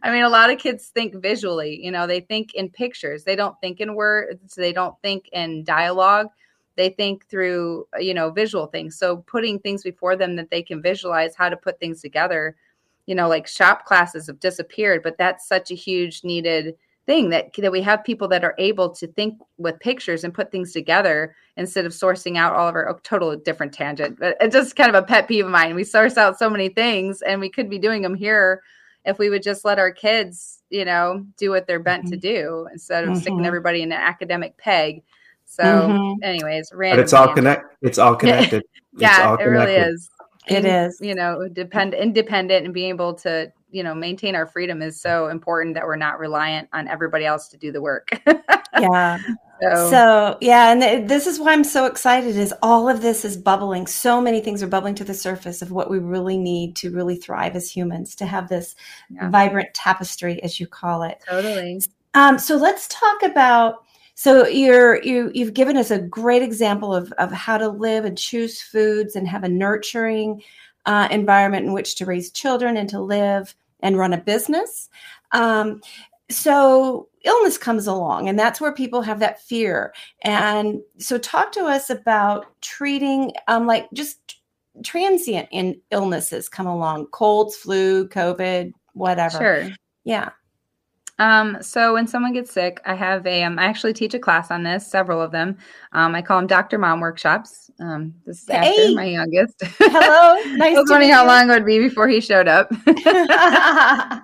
I mean, a lot of kids think visually, you know, they think in pictures, they don't think in words, they don't think in dialogue. They think through, you know, visual things. So putting things before them that they can visualize how to put things together, you know, like shop classes have disappeared, but that's such a huge needed thing that, that we have people that are able to think with pictures and put things together instead of sourcing out all of our oh, total different tangent. But it's just kind of a pet peeve of mine. We source out so many things and we could be doing them here if we would just let our kids, you know, do what they're bent mm-hmm. to do instead of mm-hmm. sticking everybody in an academic peg. So mm-hmm. anyways, random. But it's all connect. It's all connected. yeah, it's all connected. It really is. It and, is. You know, depend independent and being able to, you know, maintain our freedom is so important that we're not reliant on everybody else to do the work. yeah. So. so, yeah. And this is why I'm so excited is all of this is bubbling. So many things are bubbling to the surface of what we really need to really thrive as humans, to have this yeah. vibrant tapestry, as you call it. Totally. Um, so let's talk about So you're, you, you've given us a great example of, of how to live and choose foods and have a nurturing uh, environment in which to raise children and to live and run a business. Um, so illness comes along, and that's where people have that fear. And so talk to us about treating um, like just transient in illnesses come along, colds, flu, COVID, whatever. Sure. Yeah. Um, so when someone gets sick, I have a, um, I actually teach a class on this, several of them. Um, I call them Doctor Mom workshops. Um, this is hey. after my youngest. Hello. Nice. It was funny how long it would be before he showed up.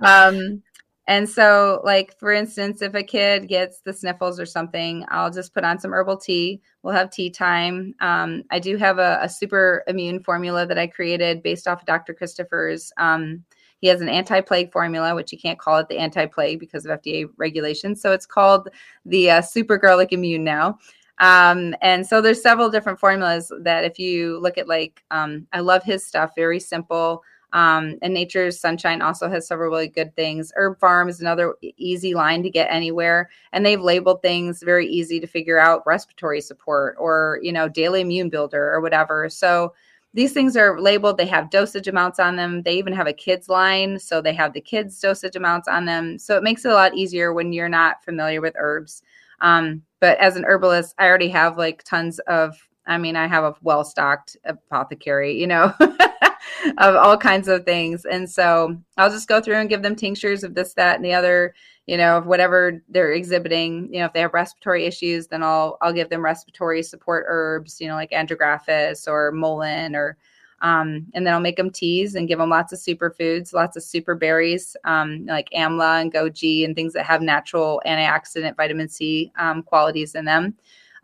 um, and so like, for instance, if a kid gets the sniffles or something, I'll just put on some herbal tea. We'll have tea time. Um, I do have a, a super immune formula that I created based off of Doctor Christopher's, um, he has an anti-plague formula, which you can't call it the anti-plague because of F D A regulations. So it's called the uh, Super Garlic Immune now. Um, and so there's several different formulas that if you look at like, um, I love his stuff, very simple. Um, and Nature's Sunshine also has several really good things. Herb Farm is another easy line to get anywhere. And they've labeled things very easy to figure out, respiratory support or, you know, daily immune builder or whatever. So these things are labeled. They have dosage amounts on them. They even have a kids line. So they have the kids dosage amounts on them. So it makes it a lot easier when you're not familiar with herbs. Um, but as an herbalist, I already have like tons of, I mean, I have a well-stocked apothecary, you know, of all kinds of things. And so I'll just go through and give them tinctures of this, that, and the other, you know, of whatever they're exhibiting. You know, if they have respiratory issues, then I'll, I'll give them respiratory support herbs, you know, like andrographis or mullein or Um, and then I'll make them teas and give them lots of superfoods, lots of super berries, um, like amla and goji and things that have natural antioxidant vitamin C um, qualities in them.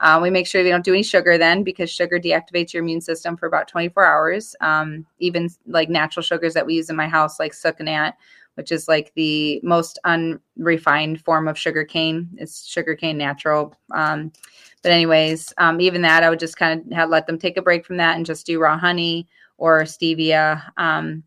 Uh, we make sure they don't do any sugar then, because sugar deactivates your immune system for about twenty-four hours. Um, even like natural sugars that we use in my house, like sucanat, which is like the most unrefined form of sugarcane. It's sugarcane natural. Um, but anyways, um, even that, I would just kind of let them take a break from that and just do raw honey or stevia. Um,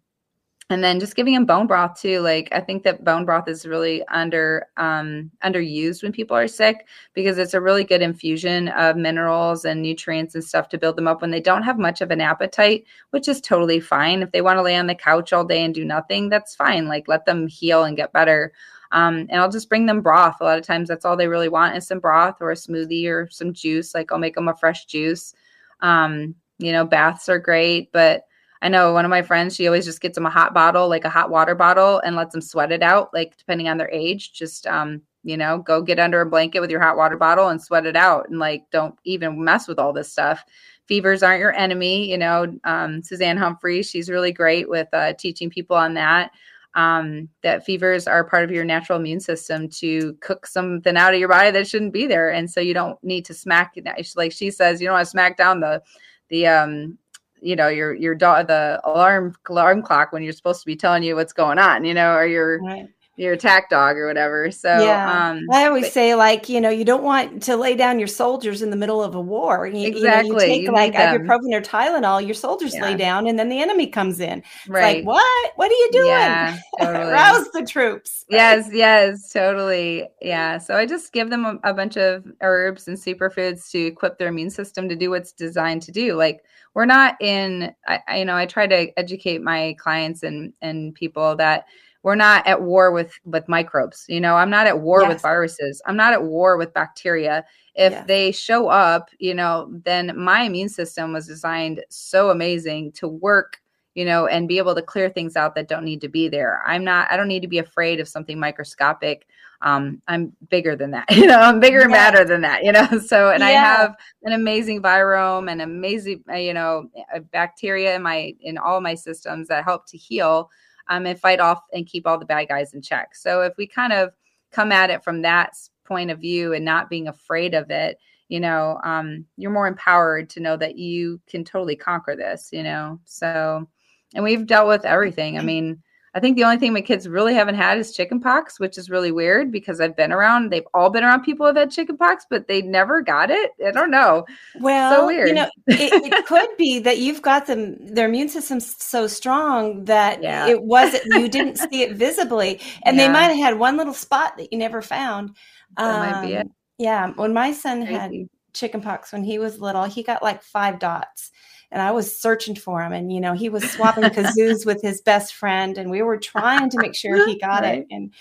and then just giving them bone broth too. Like, I think that bone broth is really under um, underused when people are sick, because it's a really good infusion of minerals and nutrients and stuff to build them up when they don't have much of an appetite, which is totally fine. If they want to lay on the couch all day and do nothing, that's fine. Like, let them heal and get better. Um, and I'll just bring them broth. A lot of times that's all they really want is some broth or a smoothie or some juice. Like, I'll make them a fresh juice. Um, you know, baths are great, but I know one of my friends, she always just gets them a hot bottle, like a hot water bottle, and lets them sweat it out. Like, depending on their age, just, um, you know, go get under a blanket with your hot water bottle and sweat it out. And like, don't even mess with all this stuff. Fevers aren't your enemy. You know, um, Suzanne Humphrey, she's really great with uh, teaching people on that. Um, that fevers are part of your natural immune system to cook something out of your body that shouldn't be there. And so you don't need to smack it. Like she says, you don't want to smack down the, the, um, you know, your, your dog, the alarm alarm clock when you're supposed to be telling you what's going on, you know, or your, right. your attack dog or whatever. So yeah. um, I always but, say, like, you know, you don't want to lay down your soldiers in the middle of a war. You, exactly. You, know, you take you like ibuprofen or Tylenol, your soldiers yeah. lay down, and then the enemy comes in. Right. It's like, what, what are you doing? Yeah, totally. Rouse the troops. Right? Yes. Yes, totally. Yeah. So I just give them a, a bunch of herbs and superfoods to equip their immune system to do what's designed to do. Like, we're not in, I, I, you know, I try to educate my clients and, and people that we're not at war with, with microbes. You know, I'm not at war yes. with viruses. I'm not at war with bacteria. If yeah. they show up, you know, then my immune system was designed so amazing to work, you know, and be able to clear things out that don't need to be there. I'm not, I don't need to be afraid of something microscopic. Um, I'm bigger than that, you know, I'm bigger and yeah. badder than that, you know? So, and yeah. I have an amazing virome and amazing, you know, bacteria in my, in all my systems that help to heal, um, and fight off and keep all the bad guys in check. So if we kind of come at it from that point of view and not being afraid of it, you know, um, you're more empowered to know that you can totally conquer this, you know? So, and we've dealt with everything. I mean, I think the only thing my kids really haven't had is chickenpox, which is really weird because I've been around, they've all been around people who've had chickenpox, but they never got it. I don't know. Well, so weird. You know, it, it could be that you've got them, their immune system's so strong that yeah. it wasn't, you didn't see it visibly, and yeah. they might've had one little spot that you never found. That um, might be it. Yeah. When my son Crazy. had chickenpox, when he was little, he got like five dots. And I was searching for him, and, you know, he was swapping kazoos with his best friend, and we were trying to make sure he got right. it. And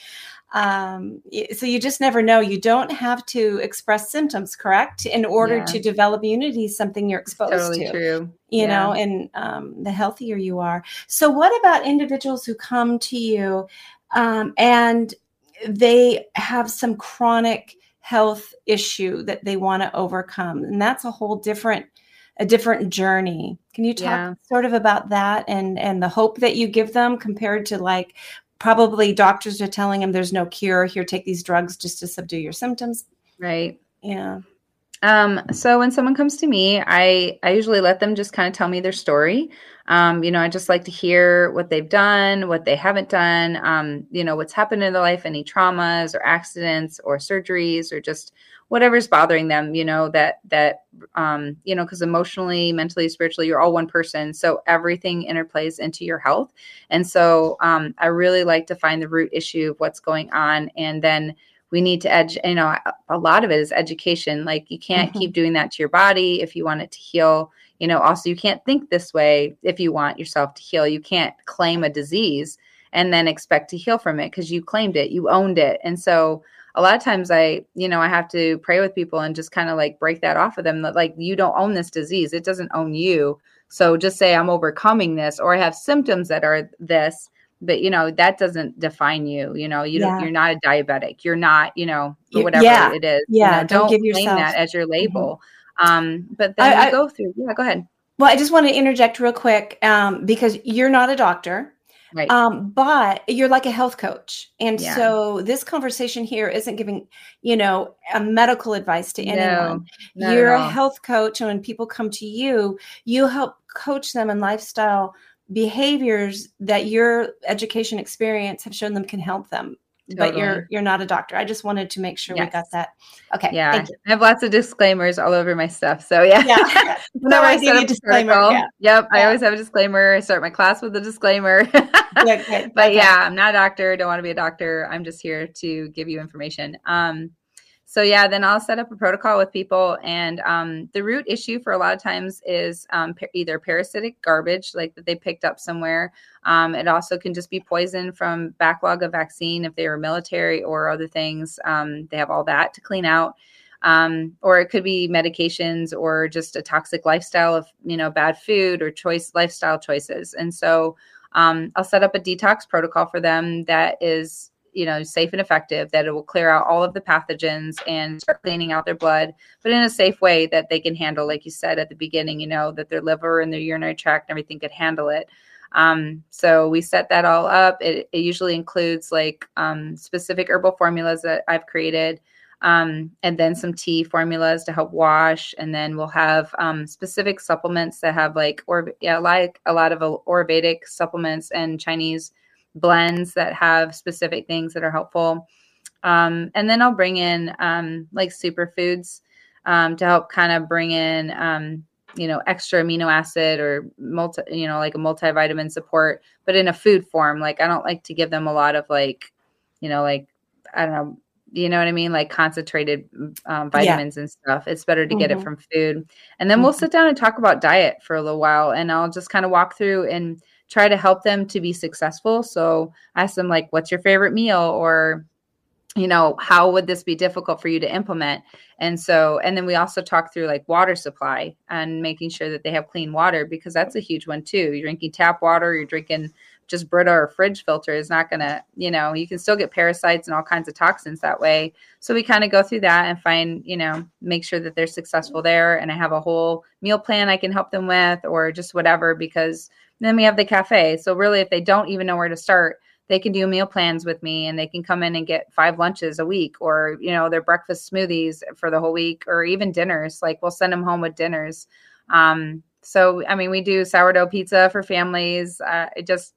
um, so you just never know. You don't have to express symptoms, correct, in order yeah. to develop immunity, something you're exposed totally to, true. you yeah. know, and um, the healthier you are. So what about individuals who come to you um, and they have some chronic health issue that they want to overcome? And that's a whole different a different journey. Can you talk yeah. sort of about that and, and the hope that you give them compared to, like, probably doctors are telling them there's no cure here, take these drugs just to subdue your symptoms. Right. Yeah. Um, so when someone comes to me, I, I usually let them just kind of tell me their story. Um, you know, I just like to hear what they've done, what they haven't done, um, you know, what's happened in their life, any traumas or accidents or surgeries or just whatever's bothering them, you know, that, that, um, you know, cause emotionally, mentally, spiritually, you're all one person. So everything interplays into your health. And so, um, I really like to find the root issue of what's going on. And then we need to edge, you know, a lot of it is education. Like, you can't mm-hmm. keep doing that to your body if you want it to heal. You know, also, you can't think this way if you want yourself to heal. You can't claim a disease and then expect to heal from it because you claimed it, you owned it. And so a lot of times I, you know, I have to pray with people and just kind of like break that off of them that, like, you don't own this disease. It doesn't own you. So just say I'm overcoming this, or I have symptoms that are this, but, you know, that doesn't define you. You know, you yeah. don't, you're not a diabetic. You're not, you know, whatever yeah. it is. Yeah. You know, don't, don't give claim yourself that as your label. Mm-hmm. Um, but then I, I, you go through, yeah, go ahead. Well, I just want to interject real quick um, because you're not a doctor, right? Um, but you're like a health coach. And yeah. so this conversation here isn't giving, you know, a medical advice to anyone. No, you're a health coach. And when people come to you, you help coach them in lifestyle behaviors that your education experience have shown them can help them. Totally. But you're you're not a doctor. I just wanted to make sure yes. we got that. Okay. Yeah. Thank you. I have lots of disclaimers all over my stuff. So yeah. yeah. no, I set up a disclaimer. Yeah. Yep. Yeah. I always have a disclaimer. I start my class with a disclaimer. good, good. But okay. yeah, I'm not a doctor. Don't want to be a doctor. I'm just here to give you information. Um, so yeah, then I'll set up a protocol with people. And um, the root issue for a lot of times is um, par- either parasitic garbage, like that they picked up somewhere. Um, it also can just be poison from backlog of vaccine if they were military or other things. Um, they have all that to clean out. Um, or it could be medications or just a toxic lifestyle of, you know, bad food or choice lifestyle choices. And so um, I'll set up a detox protocol for them that is, you know, safe and effective, that it will clear out all of the pathogens and start cleaning out their blood, but in a safe way that they can handle. Like you said at the beginning, you know, that their liver and their urinary tract and everything could handle it. Um, so we set that all up. It, it usually includes like um, specific herbal formulas that I've created, um, and then some tea formulas to help wash. And then we'll have um, specific supplements that have like, or yeah, like a lot of Ayurvedic supplements and Chinese blends that have specific things that are helpful. Um, and then I'll bring in um, like superfoods um, to help kind of bring in, um, you know, extra amino acid or multi, you know, like a multivitamin support, but in a food form. Like, I don't like to give them a lot of like, you know, like, I don't know, you know what I mean? Like concentrated um, vitamins yeah. and stuff. It's better to mm-hmm. get it from food. And then mm-hmm. we'll sit down and talk about diet for a little while, and I'll just kind of walk through and try to help them to be successful. So ask them like, what's your favorite meal? Or, you know, how would this be difficult for you to implement? And so, and then we also talk through like water supply and making sure that they have clean water, because that's a huge one too. You're drinking tap water, you're drinking just Brita or fridge filter is not going to, you know, you can still get parasites and all kinds of toxins that way. So we kind of go through that and find, you know, make sure that they're successful there. And I have a whole meal plan I can help them with, or just whatever, because then we have the cafe. So really, if they don't even know where to start, they can do meal plans with me, and they can come in and get five lunches a week, or, you know, their breakfast smoothies for the whole week, or even dinners. Like, we'll send them home with dinners. Um, so, I mean, we do sourdough pizza for families. Uh, it just,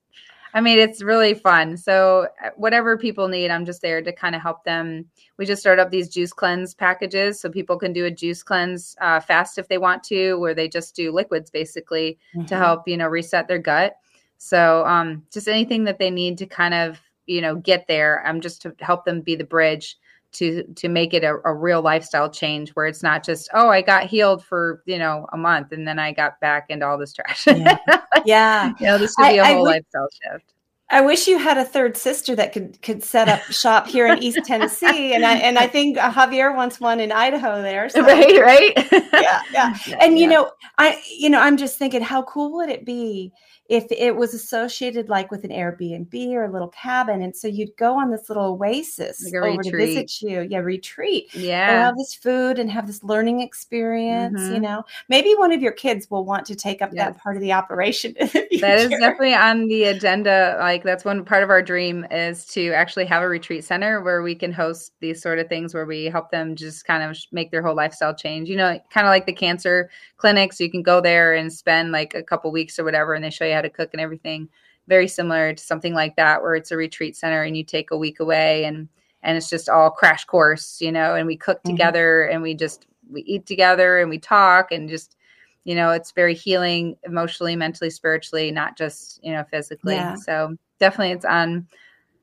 I mean, it's really fun. So whatever people need, I'm just there to kind of help them. We just start up these juice cleanse packages, so people can do a juice cleanse uh, fast if they want to, where they just do liquids basically mm-hmm. to help, you know, reset their gut. So um, just anything that they need to kind of, you know, get there. I'm just to help them be the bridge to to make it a, a real lifestyle change, where it's not just, oh, I got healed for, you know, a month and then I got back into all this trash. Yeah. yeah. You know, this should be a I, whole I w- lifestyle shift. I wish you had a third sister that could could set up shop here in East Tennessee. And I and I think Javier wants one in Idaho there. So. Right, right. yeah, yeah. And, you yeah. know, I, you know, I'm just thinking, how cool would it be if it was associated like with an Airbnb or a little cabin? And so you'd go on this little oasis like over retreat. to visit you. Yeah. Retreat. Yeah. And have this food and have this learning experience, mm-hmm. you know, maybe one of your kids will want to take up yes. that part of the operation. The that is definitely on the agenda. Like, that's one part of our dream, is to actually have a retreat center where we can host these sort of things, where we help them just kind of make their whole lifestyle change, you know, kind of like the cancer clinics. You can go there and spend like a couple weeks or whatever, and they show you how to cook and everything. Very similar to something like that, where it's a retreat center and you take a week away, and and it's just all crash course, you know, and we cook mm-hmm. together, and we just we eat together, and we talk, and just, you know, it's very healing emotionally, mentally, spiritually, not just, you know, physically. Yeah. So definitely it's on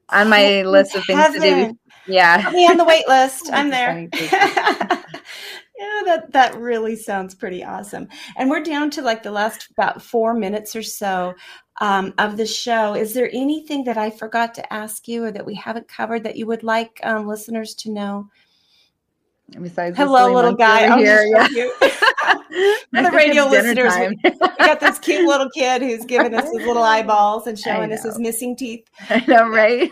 on my oh, list of things heaven. to do. Yeah. Put me on the wait list. I'm there. Yeah, that, that really sounds pretty awesome. And we're down to like the last about four minutes or so um, of the show. Is there anything that I forgot to ask you, or that we haven't covered, that you would like um, listeners to know? Besides, hello, little guy. I'm here. Yeah. You. The radio listeners, we, we got this cute little kid who's giving us his little eyeballs and showing us his missing teeth. I know, right?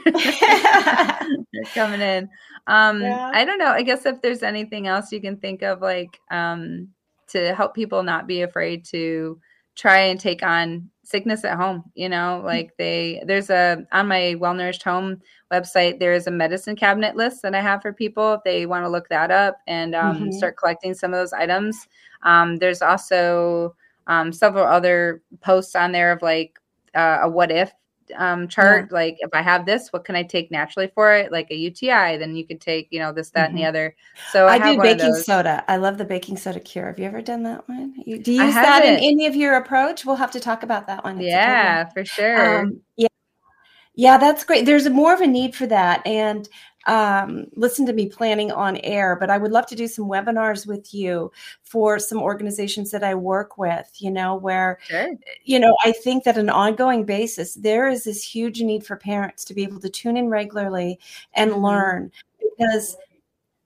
They're coming in. Um, yeah. I don't know. I guess if there's anything else you can think of, like um, to help people not be afraid to try and take on sickness at home. You know, like they, there's a, on my Wellnourished Home website, there is a medicine cabinet list that I have for people if they want to look that up and um, mm-hmm. start collecting some of those items. Um, there's also um, several other posts on there of like uh, a what if um, chart. Yeah. Like if I have this, what can I take naturally for it? Like a U T I, then you could take, you know, this, that, mm-hmm. and the other. So I, I do baking soda. I love the baking soda cure. Have you ever done that one? You, do you use that in any of your approach? We'll have to talk about that one. Yeah, for sure. Um, yeah. Yeah, that's great. There's a more of a need for that. And um, listen to me planning on air, but I would love to do some webinars with you for some organizations that I work with, you know, where, sure. you know, I think that on an ongoing basis, there is this huge need for parents to be able to tune in regularly and mm-hmm. learn, because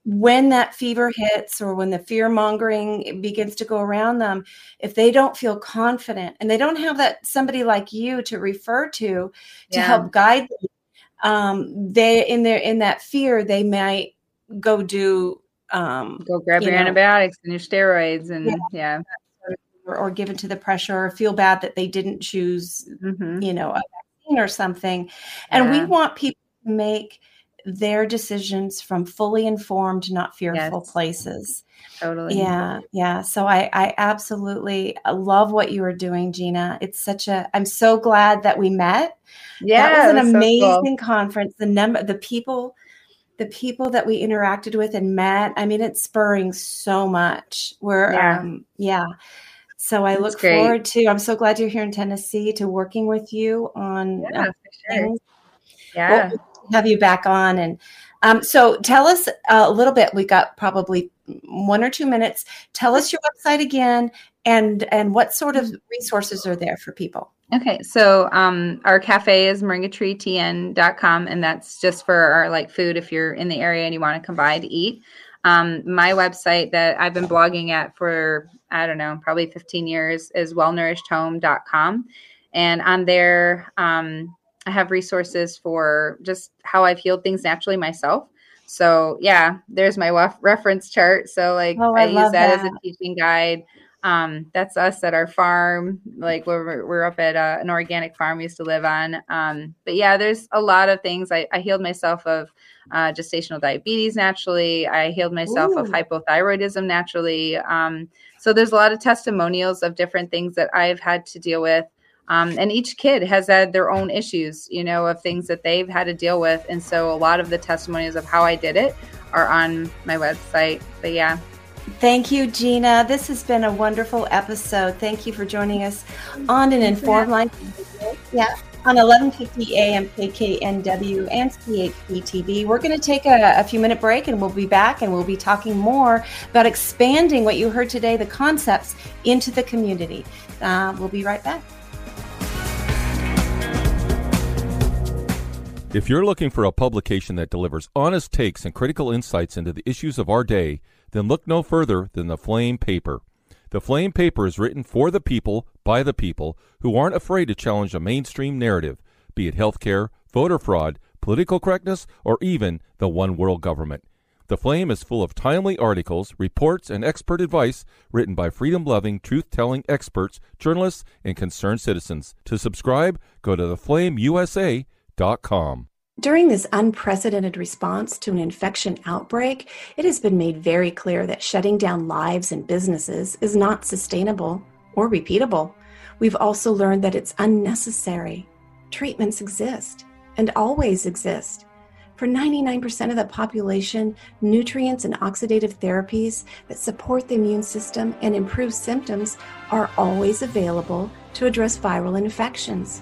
when that fever hits or when the fear mongering begins to go around them, if they don't feel confident and they don't have that somebody like you to refer to, yeah. to help guide them, um, they in their, in that fear, they might go do, um, go grab your know, antibiotics and your steroids and yeah. yeah. Or, or give into the pressure or feel bad that they didn't choose, mm-hmm. you know, a vaccine or something. And yeah. we want people to make their decisions from fully informed, not fearful yes. places. Totally. Yeah. Yeah. So I, I absolutely love what you are doing, Gina. It's such a, I'm so glad that we met. Yeah. That was an amazing so cool. conference. The number, the people, the people that we interacted with and met, I mean, it's spurring so much. We're, yeah. um, yeah. So I That's look great. forward to, I'm so glad you're here in Tennessee to working with you on. Yeah. Um, for sure. Yeah. Well, have you back on. And um, so tell us a little bit, we got probably one or two minutes. Tell us your website again and, and what sort of resources are there for people. Okay. So um, our cafe is moringa tree T N dot com, and that's just for our like food. If you're in the area and you want to come by to eat. Um, my website that I've been blogging at for, I don't know, probably fifteen years is well nourished home dot com. And on there, um, I have resources for just how I've healed things naturally myself. So yeah, there's my wef- reference chart. So like oh, I, I use that, that as a teaching guide. Um, that's us at our farm. Like we're, we're up at uh, an organic farm we used to live on. Um, but yeah, there's a lot of things. I, I healed myself of uh, gestational diabetes naturally. I healed myself Ooh. of hypothyroidism naturally. Um, so there's a lot of testimonials of different things that I've had to deal with. Um, and each kid has had their own issues, you know, of things that they've had to deal with. And so a lot of the testimonies of how I did it are on my website. But yeah. Thank you, Gina. This has been a wonderful episode. Thank you for joining us on An Informed Life. Yeah. On eleven fifty A M K K N W and C H D T V. We're going to take a, a few minute break and we'll be back and we'll be talking more about expanding what you heard today, the concepts, into the community. Uh, we'll be right back. If you're looking for a publication that delivers honest takes and critical insights into the issues of our day, then look no further than The Flame Paper. The Flame Paper is written for the people, by the people, who aren't afraid to challenge a mainstream narrative, be it healthcare, voter fraud, political correctness, or even the one world government. The Flame is full of timely articles, reports, and expert advice written by freedom-loving, truth-telling experts, journalists, and concerned citizens. To subscribe, go to the flame U S A dot com. During this unprecedented response to an infection outbreak, it has been made very clear that shutting down lives and businesses is not sustainable or repeatable. We've also learned that it's unnecessary. Treatments exist and always exist. For ninety-nine percent of the population, nutrients and oxidative therapies that support the immune system and improve symptoms are always available to address viral infections.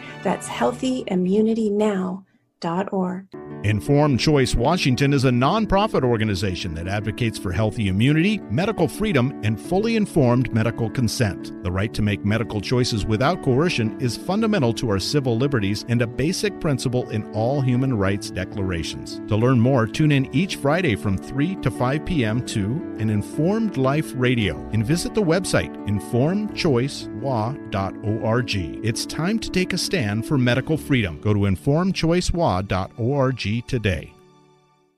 That's healthy immunity now dot org. Informed Choice Washington is a nonprofit organization that advocates for healthy immunity, medical freedom, and fully informed medical consent. The right to make medical choices without coercion is fundamental to our civil liberties and a basic principle in all human rights declarations. To learn more, tune in each Friday from three to five p.m. to An Informed Life Radio and visit the website informed choice w a dot org. It's time to take a stand for medical freedom. Go to informed choice w a dot org today.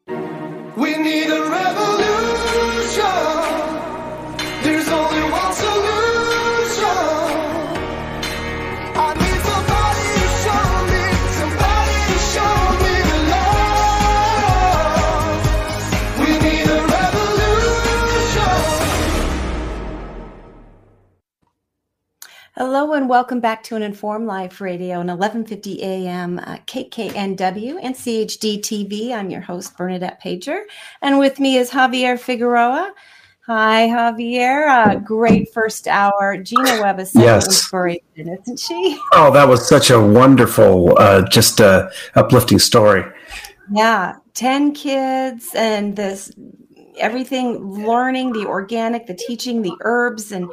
We need a revolution. There's only one solution. I need somebody to show me, somebody to show me the love. We need a revolution. Hello and welcome back to An Informed Life Radio on eleven fifty a.m. Uh, K K N W and C H D T V. I'm your host, Bernadette Pajer, and with me is Javier Figueroa. Hi, Javier. Uh, great first hour. Gina Webb is so yes. inspiration, isn't she? Oh, that was such a wonderful, uh, just uh, uplifting story. Yeah, ten kids and this everything, learning the organic, the teaching, the herbs, and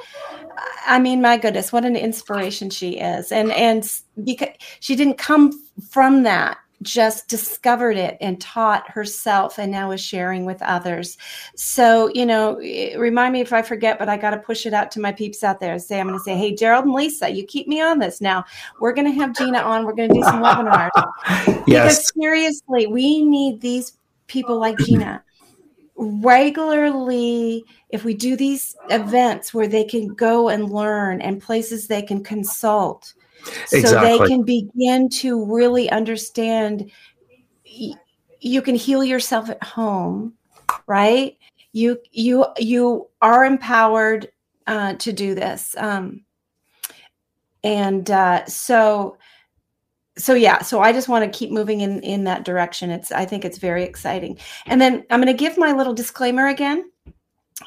I mean, my goodness, what an inspiration she is. And and because she didn't come from that, just discovered it and taught herself and now is sharing with others. So, you know, remind me if I forget, but I got to push it out to my peeps out there. Say, I'm going to say, hey, Gerald and Lisa, you keep me on this now. We're going to have Gina on. We're going to do some webinars. Yes. Because seriously, we need these people like Gina. Regularly, if we do these events where they can go and learn and places they can consult, exactly. So they can begin to really understand, y- you can heal yourself at home, right? You you you are empowered uh, to do this, um, and uh, so. So, yeah, so I just want to keep moving in, in that direction. It's I think it's very exciting. And then I'm going to give my little disclaimer again,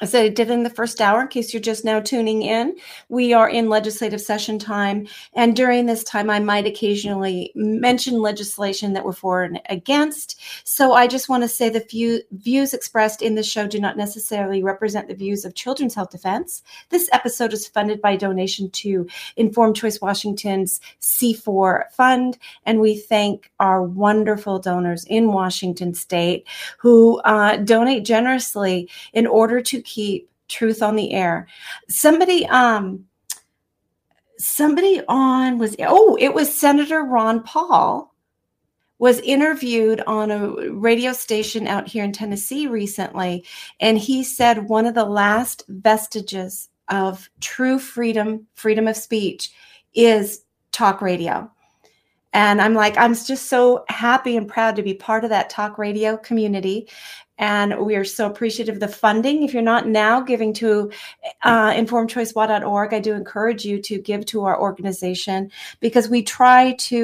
as I did in the first hour, in case you're just now tuning in. We are in legislative session time. And during this time, I might occasionally mention legislation that we're for and against. So I just want to say the few views expressed in this show do not necessarily represent the views of Children's Health Defense. This episode is funded by donation to Informed Choice Washington's C four Fund. And we thank our wonderful donors in Washington State who uh, donate generously in order to keep truth on the air. Somebody, um, somebody on was, oh, it was Senator Ron Paul was interviewed on a radio station out here in Tennessee recently. And he said one of the last vestiges of true freedom, freedom of speech is talk radio. And I'm like, I'm just so happy and proud to be part of that talk radio community. And we are so appreciative of the funding. If you're not now giving to uh, informed choice w a dot org, I do encourage you to give to our organization because we try to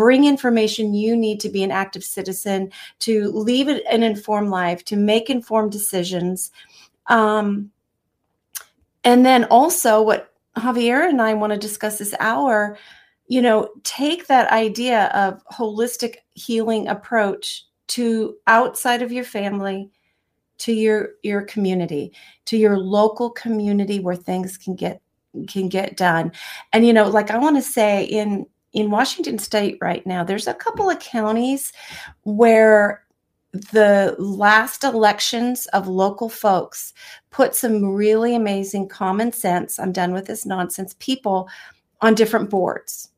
bring information you need to be an active citizen, to leave an informed life, to make informed decisions. Um, and then also what Javier and I want to discuss this hour, you know, take that idea of holistic healing approach to outside of your family, to your your community, to your local community where things can get can get done. And, you know, like I want to say in, in Washington State right now, there's a couple of counties where the last elections of local folks put some really amazing common sense, I'm done with this nonsense, people on different boards.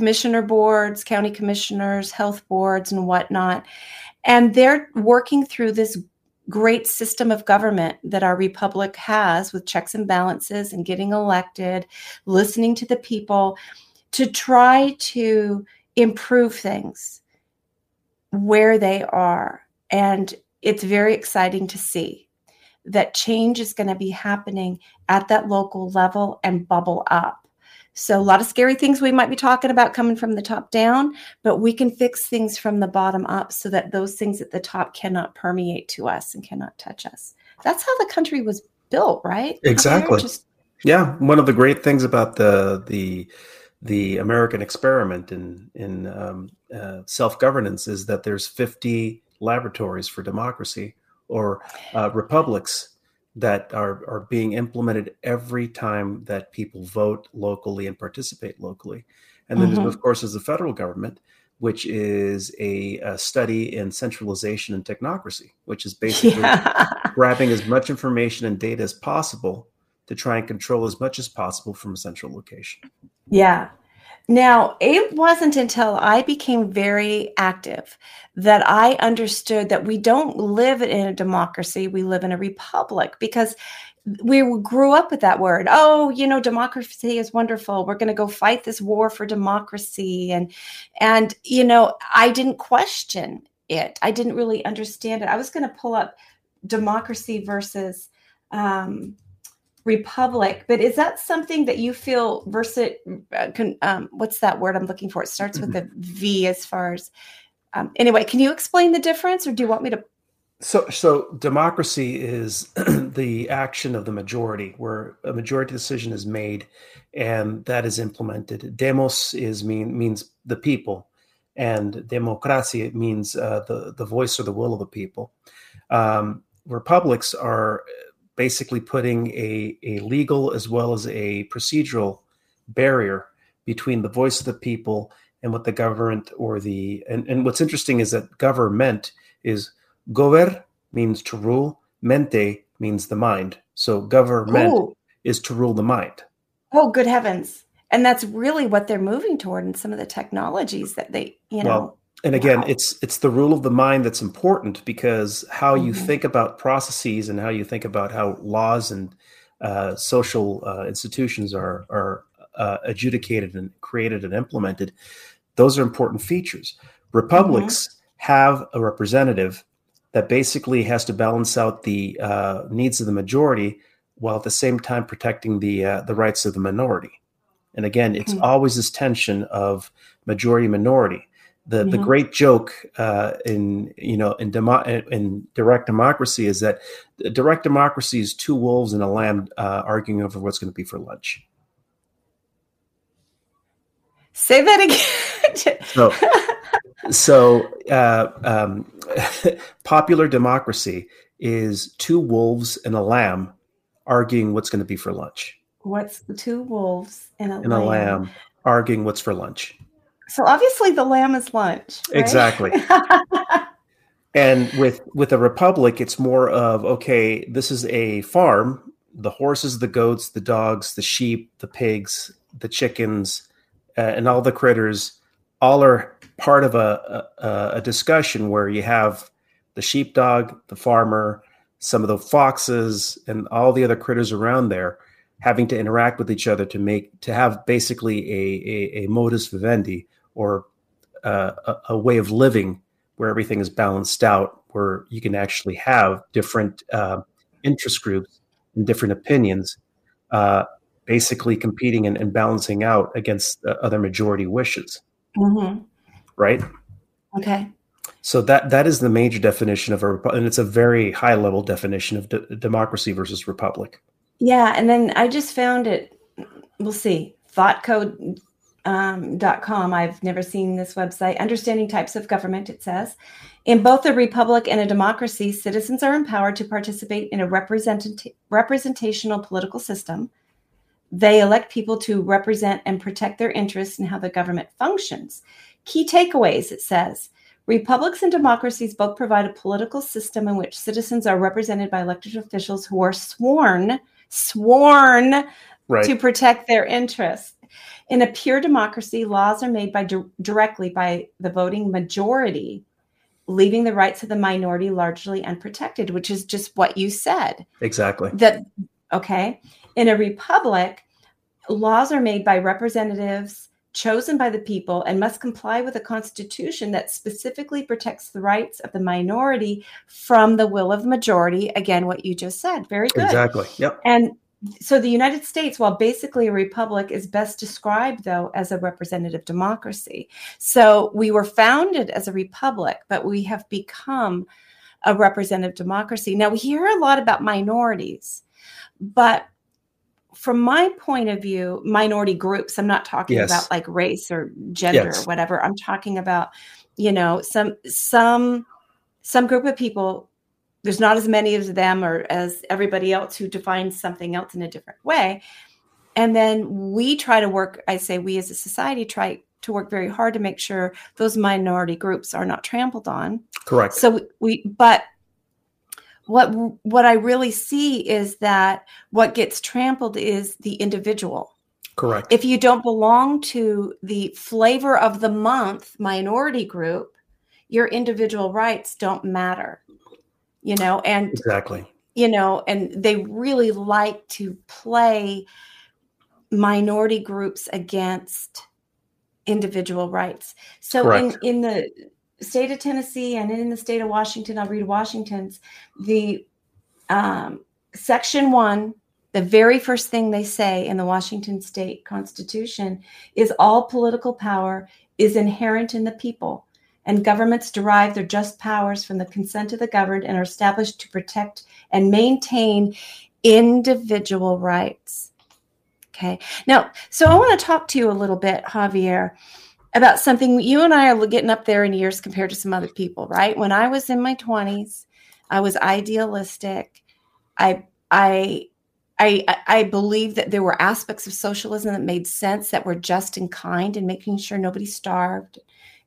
Commissioner boards, county commissioners, health boards, and whatnot. And they're working through this great system of government that our republic has with checks and balances and getting elected, listening to the people to try to improve things where they are. And it's very exciting to see that change is going to be happening at that local level and bubble up. So a lot of scary things we might be talking about coming from the top down, but we can fix things from the bottom up so that those things at the top cannot permeate to us and cannot touch us. That's how the country was built, right? Exactly. Just- yeah. One of the great things about the the the American experiment in in um, uh, self-governance is that there's fifty laboratories for democracy or uh, republics that are, are being implemented every time that people vote locally and participate locally. And then, mm-hmm. of course, is the federal government, which is a, a study in centralization and technocracy, which is basically yeah. grabbing as much information and data as possible to try and control as much as possible from a central location. Yeah. Now, it wasn't until I became very active that I understood that we don't live in a democracy, we live in a republic, because we grew up with that word. Oh, you know, democracy is wonderful. We're going to go fight this war for democracy. And, and you know, I didn't question it. I didn't really understand it. I was going to pull up democracy versus um republic, but is that something that you feel versus, uh, can, um, what's that word I'm looking for? It starts with a V as far as, um, anyway, can you explain the difference or do you want me to? So, so democracy is the action of the majority where a majority decision is made and that is implemented. Demos is mean, means the people, and democracia, it means, uh, the, the voice or the will of the people. Um, republics are basically putting a, a legal as well as a procedural barrier between the voice of the people and what the government or the, and, and what's interesting is that government is gover means to rule, mente means the mind. So government Ooh. Is to rule the mind. Oh, good heavens. And that's really what they're moving toward in some of the technologies that they, you know. Well, and again, wow. it's it's the rule of the mind that's important because how you mm-hmm. think about processes and how you think about how laws and uh, social uh, institutions are are uh, adjudicated and created and implemented, those are important features. Republics mm-hmm. have a representative that basically has to balance out the uh, needs of the majority while at the same time protecting the uh, the rights of the minority. And again, it's mm-hmm. always this tension of majority minority. The the yeah. great joke uh, in you know in, demo- in direct democracy is that direct democracy is two wolves and a lamb uh, arguing over what's going to be for lunch. Say that again. so so uh, um, popular democracy is two wolves and a lamb arguing what's going to be for lunch. What's the two wolves and a and lamb. a lamb arguing what's for lunch? So obviously the lamb is lunch, right? Exactly. And with with a republic, it's more of, okay, this is a farm, the horses, the goats, the dogs, the sheep, the pigs, the chickens, uh, and all the critters, all are part of a, a, a discussion where you have the sheepdog, the farmer, some of the foxes, and all the other critters around there having to interact with each other to make, to have basically a, a, a modus vivendi, or uh, a, a way of living where everything is balanced out, where you can actually have different uh, interest groups and different opinions, uh, basically competing and, and balancing out against uh, other majority wishes. Mm-hmm. Right? Okay. So that that is the major definition of a republic, and it's a very high level definition of de- democracy versus republic. Yeah, and then I just found it, we'll see, thoughtcode dot com. Um, I've never seen this website. Understanding types of government, it says. In both a republic and a democracy, citizens are empowered to participate in a represent- representational political system. They elect people to represent and protect their interests in how the government functions. Key takeaways, it says. Republics and democracies both provide a political system in which citizens are represented by elected officials who are sworn sworn right. to protect their interests. In a pure democracy, laws are made by di- directly by the voting majority, leaving the rights of the minority largely unprotected, which is just what you said. Exactly. That okay. In a republic, laws are made by representatives chosen by the people and must comply with a constitution that specifically protects the rights of the minority from the will of majority. Again, what you just said. Very good. Exactly. Yep. And so the United States, while basically a republic, is best described, though, as a representative democracy. So we were founded as a republic, but we have become a representative democracy. Now, we hear a lot about minorities, but from my point of view, minority groups, I'm not talking yes. about like race or gender yes. or whatever. I'm talking about, you know, some, some, some group of people, there's not as many of them or as everybody else who defines something else in a different way. And then we try to work, I say we as a society try to work very hard to make sure those minority groups are not trampled on. Correct. So we, but what what I really see is that what gets trampled is the individual. Correct. If you don't belong to the flavor of the month minority group, your individual rights don't matter, you know, and exactly, you know, and they really like to play minority groups against individual rights. So in, in the state of Tennessee and in the state of Washington, I'll read Washington's, the um, section one, the very first thing they say in the Washington state constitution is all political power is inherent in the people, and governments derive their just powers from the consent of the governed and are established to protect and maintain individual rights. Okay. Now, so I want to talk to you a little bit, Javier, about something. You and I are getting up there in years compared to some other people, right? When I was in my twenties, I was idealistic. I, I, I, I believed that there were aspects of socialism that made sense, that were just and kind, and making sure nobody starved.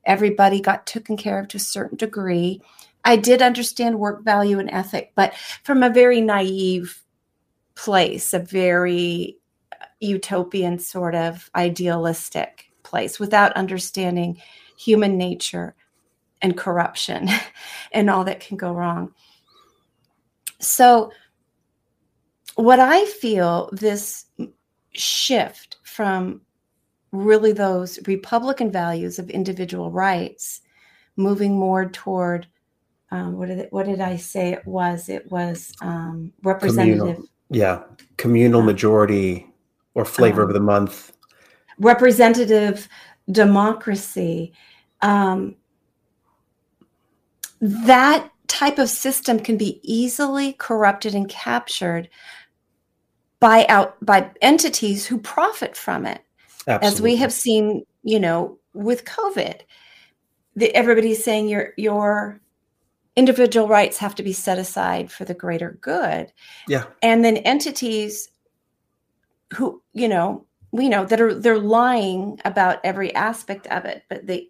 Everybody got taken care of to a certain degree. I did understand work value and ethic, but from a very naive place, a very utopian sort of idealistic place without understanding human nature and corruption and all that can go wrong. So what I feel this shift from really those Republican values of individual rights moving more toward, um, what did it, what did I say it was? It was um, representative. Communal, yeah. Communal um, majority or flavor um, of the month. Representative democracy. Um, that type of system can be easily corrupted and captured by out by entities who profit from it. Absolutely. As we have seen, you know, with COVID, the, everybody's saying your your individual rights have to be set aside for the greater good. Yeah. And then entities who, you know, we know that are they're lying about every aspect of it, but they,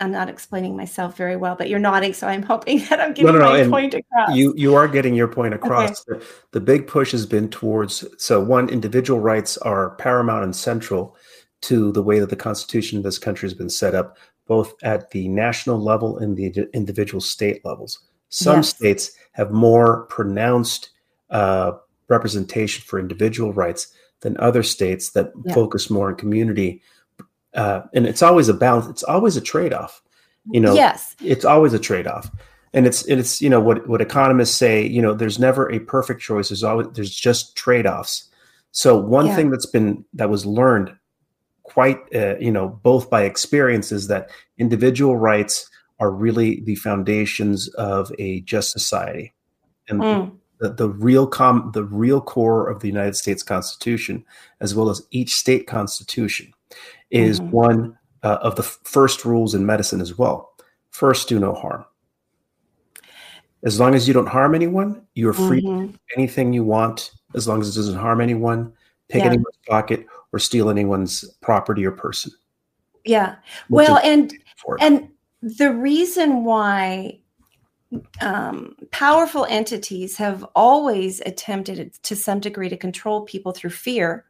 I'm not explaining myself very well, but you're nodding, so I'm hoping that I'm getting no, no, my no, point across. You you are getting your point across. Okay. The, the big push has been towards, so one, individual rights are paramount and central to the way that the Constitution of this country has been set up, both at the national level and the individual state levels. Some yes. states have more pronounced uh, representation for individual rights than other states that yeah. focus more on community. Uh, and it's always a balance. It's always a trade-off, you know, yes. it's always a trade-off. And it's, it's, you know, what, what economists say, you know, there's never a perfect choice. There's always, there's just trade-offs. So one yeah. thing that's been, that was learned quite, uh, you know, both by experience is that individual rights are really the foundations of a just society. And mm. the, the real com the real core of the United States Constitution, as well as each state constitution, is mm-hmm. one uh, of the f- first rules in medicine as well. First, do no harm. As long as you don't harm anyone, you're free mm-hmm. to do anything you want, as long as it doesn't harm anyone, pick yeah. anyone's pocket, or steal anyone's property or person. Yeah. Well, and and the reason why um, powerful entities have always attempted to some degree to control people through fear.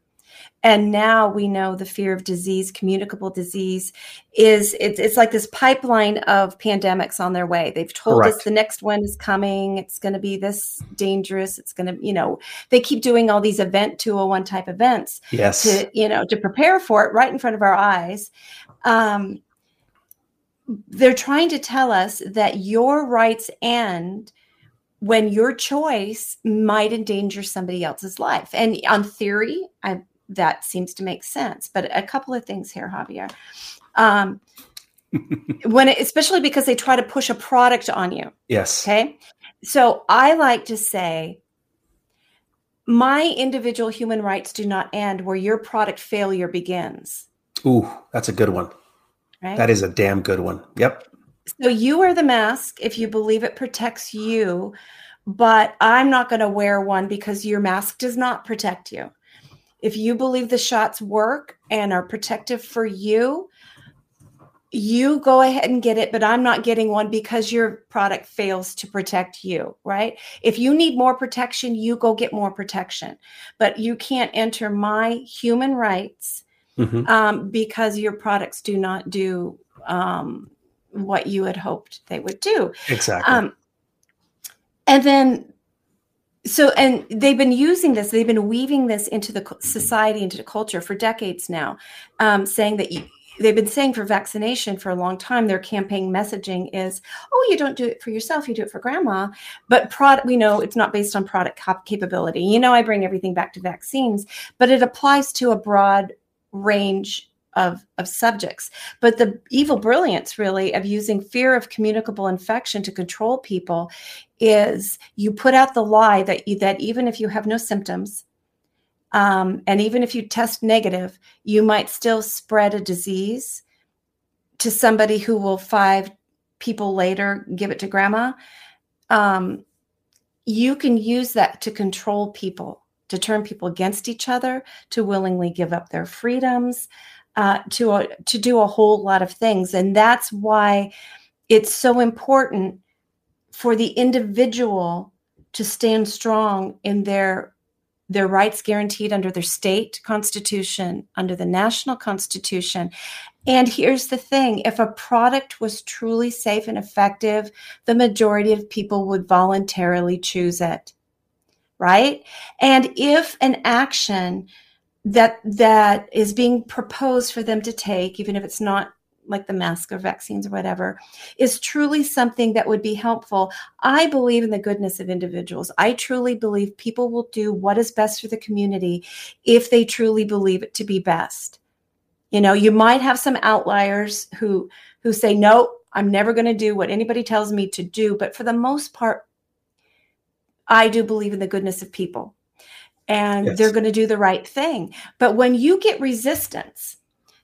And now we know the fear of disease, communicable disease, is it's, it's like this pipeline of pandemics on their way. They've told Correct. Us the next one is coming. It's going to be this dangerous. It's going to, you know, they keep doing all these event two oh one type events yes. to, you know, to prepare for it right in front of our eyes. Um, they're trying to tell us that your rights end when your choice might endanger somebody else's life. And on theory, I that seems to make sense. But a couple of things here, Javier. Um, when it, especially because they try to push a product on you. Yes. Okay. So I like to say my individual human rights do not end where your product failure begins. Ooh, that's a good one. Right? That is a damn good one. Yep. So you wear the mask if you believe it protects you, but I'm not going to wear one because your mask does not protect you. If you believe the shots work and are protective for you, you go ahead and get it, but I'm not getting one because your product fails to protect you, right? If you need more protection, you go get more protection, but you can't enter my human rights mm-hmm. um, because your products do not do um, what you had hoped they would do. Exactly. Um, and then, so, and they've been using this, they've been weaving this into the society, into the culture for decades now, um, saying that you, they've been saying for vaccination for a long time, their campaign messaging is, oh, you don't do it for yourself, you do it for grandma. But product, we know it's not based on product cap- capability. You know, I bring everything back to vaccines, but it applies to a broad range of, of subjects. But the evil brilliance, really, of using fear of communicable infection to control people is you put out the lie that you, that even if you have no symptoms, Um, and even if you test negative, you might still spread a disease to somebody who will five people later give it to grandma. Um, you can use that to control people, to turn people against each other, to willingly give up their freedoms, uh, to uh, to do a whole lot of things. And that's why it's so important for the individual to stand strong in their their rights guaranteed under their state constitution, under the national constitution. And here's the thing, if a product was truly safe and effective, the majority of people would voluntarily choose it, right? And if an action that that is being proposed for them to take, even if it's not like the mask or vaccines or whatever, is truly something that would be helpful. I believe in the goodness of individuals. I truly believe people will do what is best for the community if they truly believe it to be best. You know, you might have some outliers who who say, no, I'm never going to do what anybody tells me to do. But for the most part, I do believe in the goodness of people. And yes, they're going to do the right thing. But when you get resistance,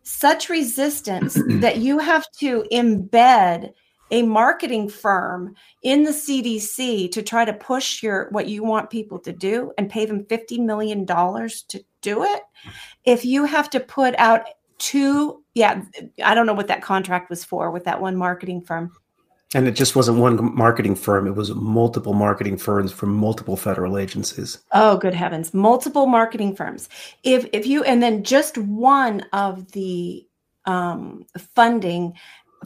such resistance that you have to embed a marketing firm in the C D C to try to push your what you want people to do and pay them fifty million dollars to do it. If you have to put out two, yeah, I don't know what that contract was for with that one marketing firm. And it just wasn't one marketing firm. It was multiple marketing firms from multiple federal agencies. Oh, good heavens. Multiple marketing firms. If if you, and then just one of the um, funding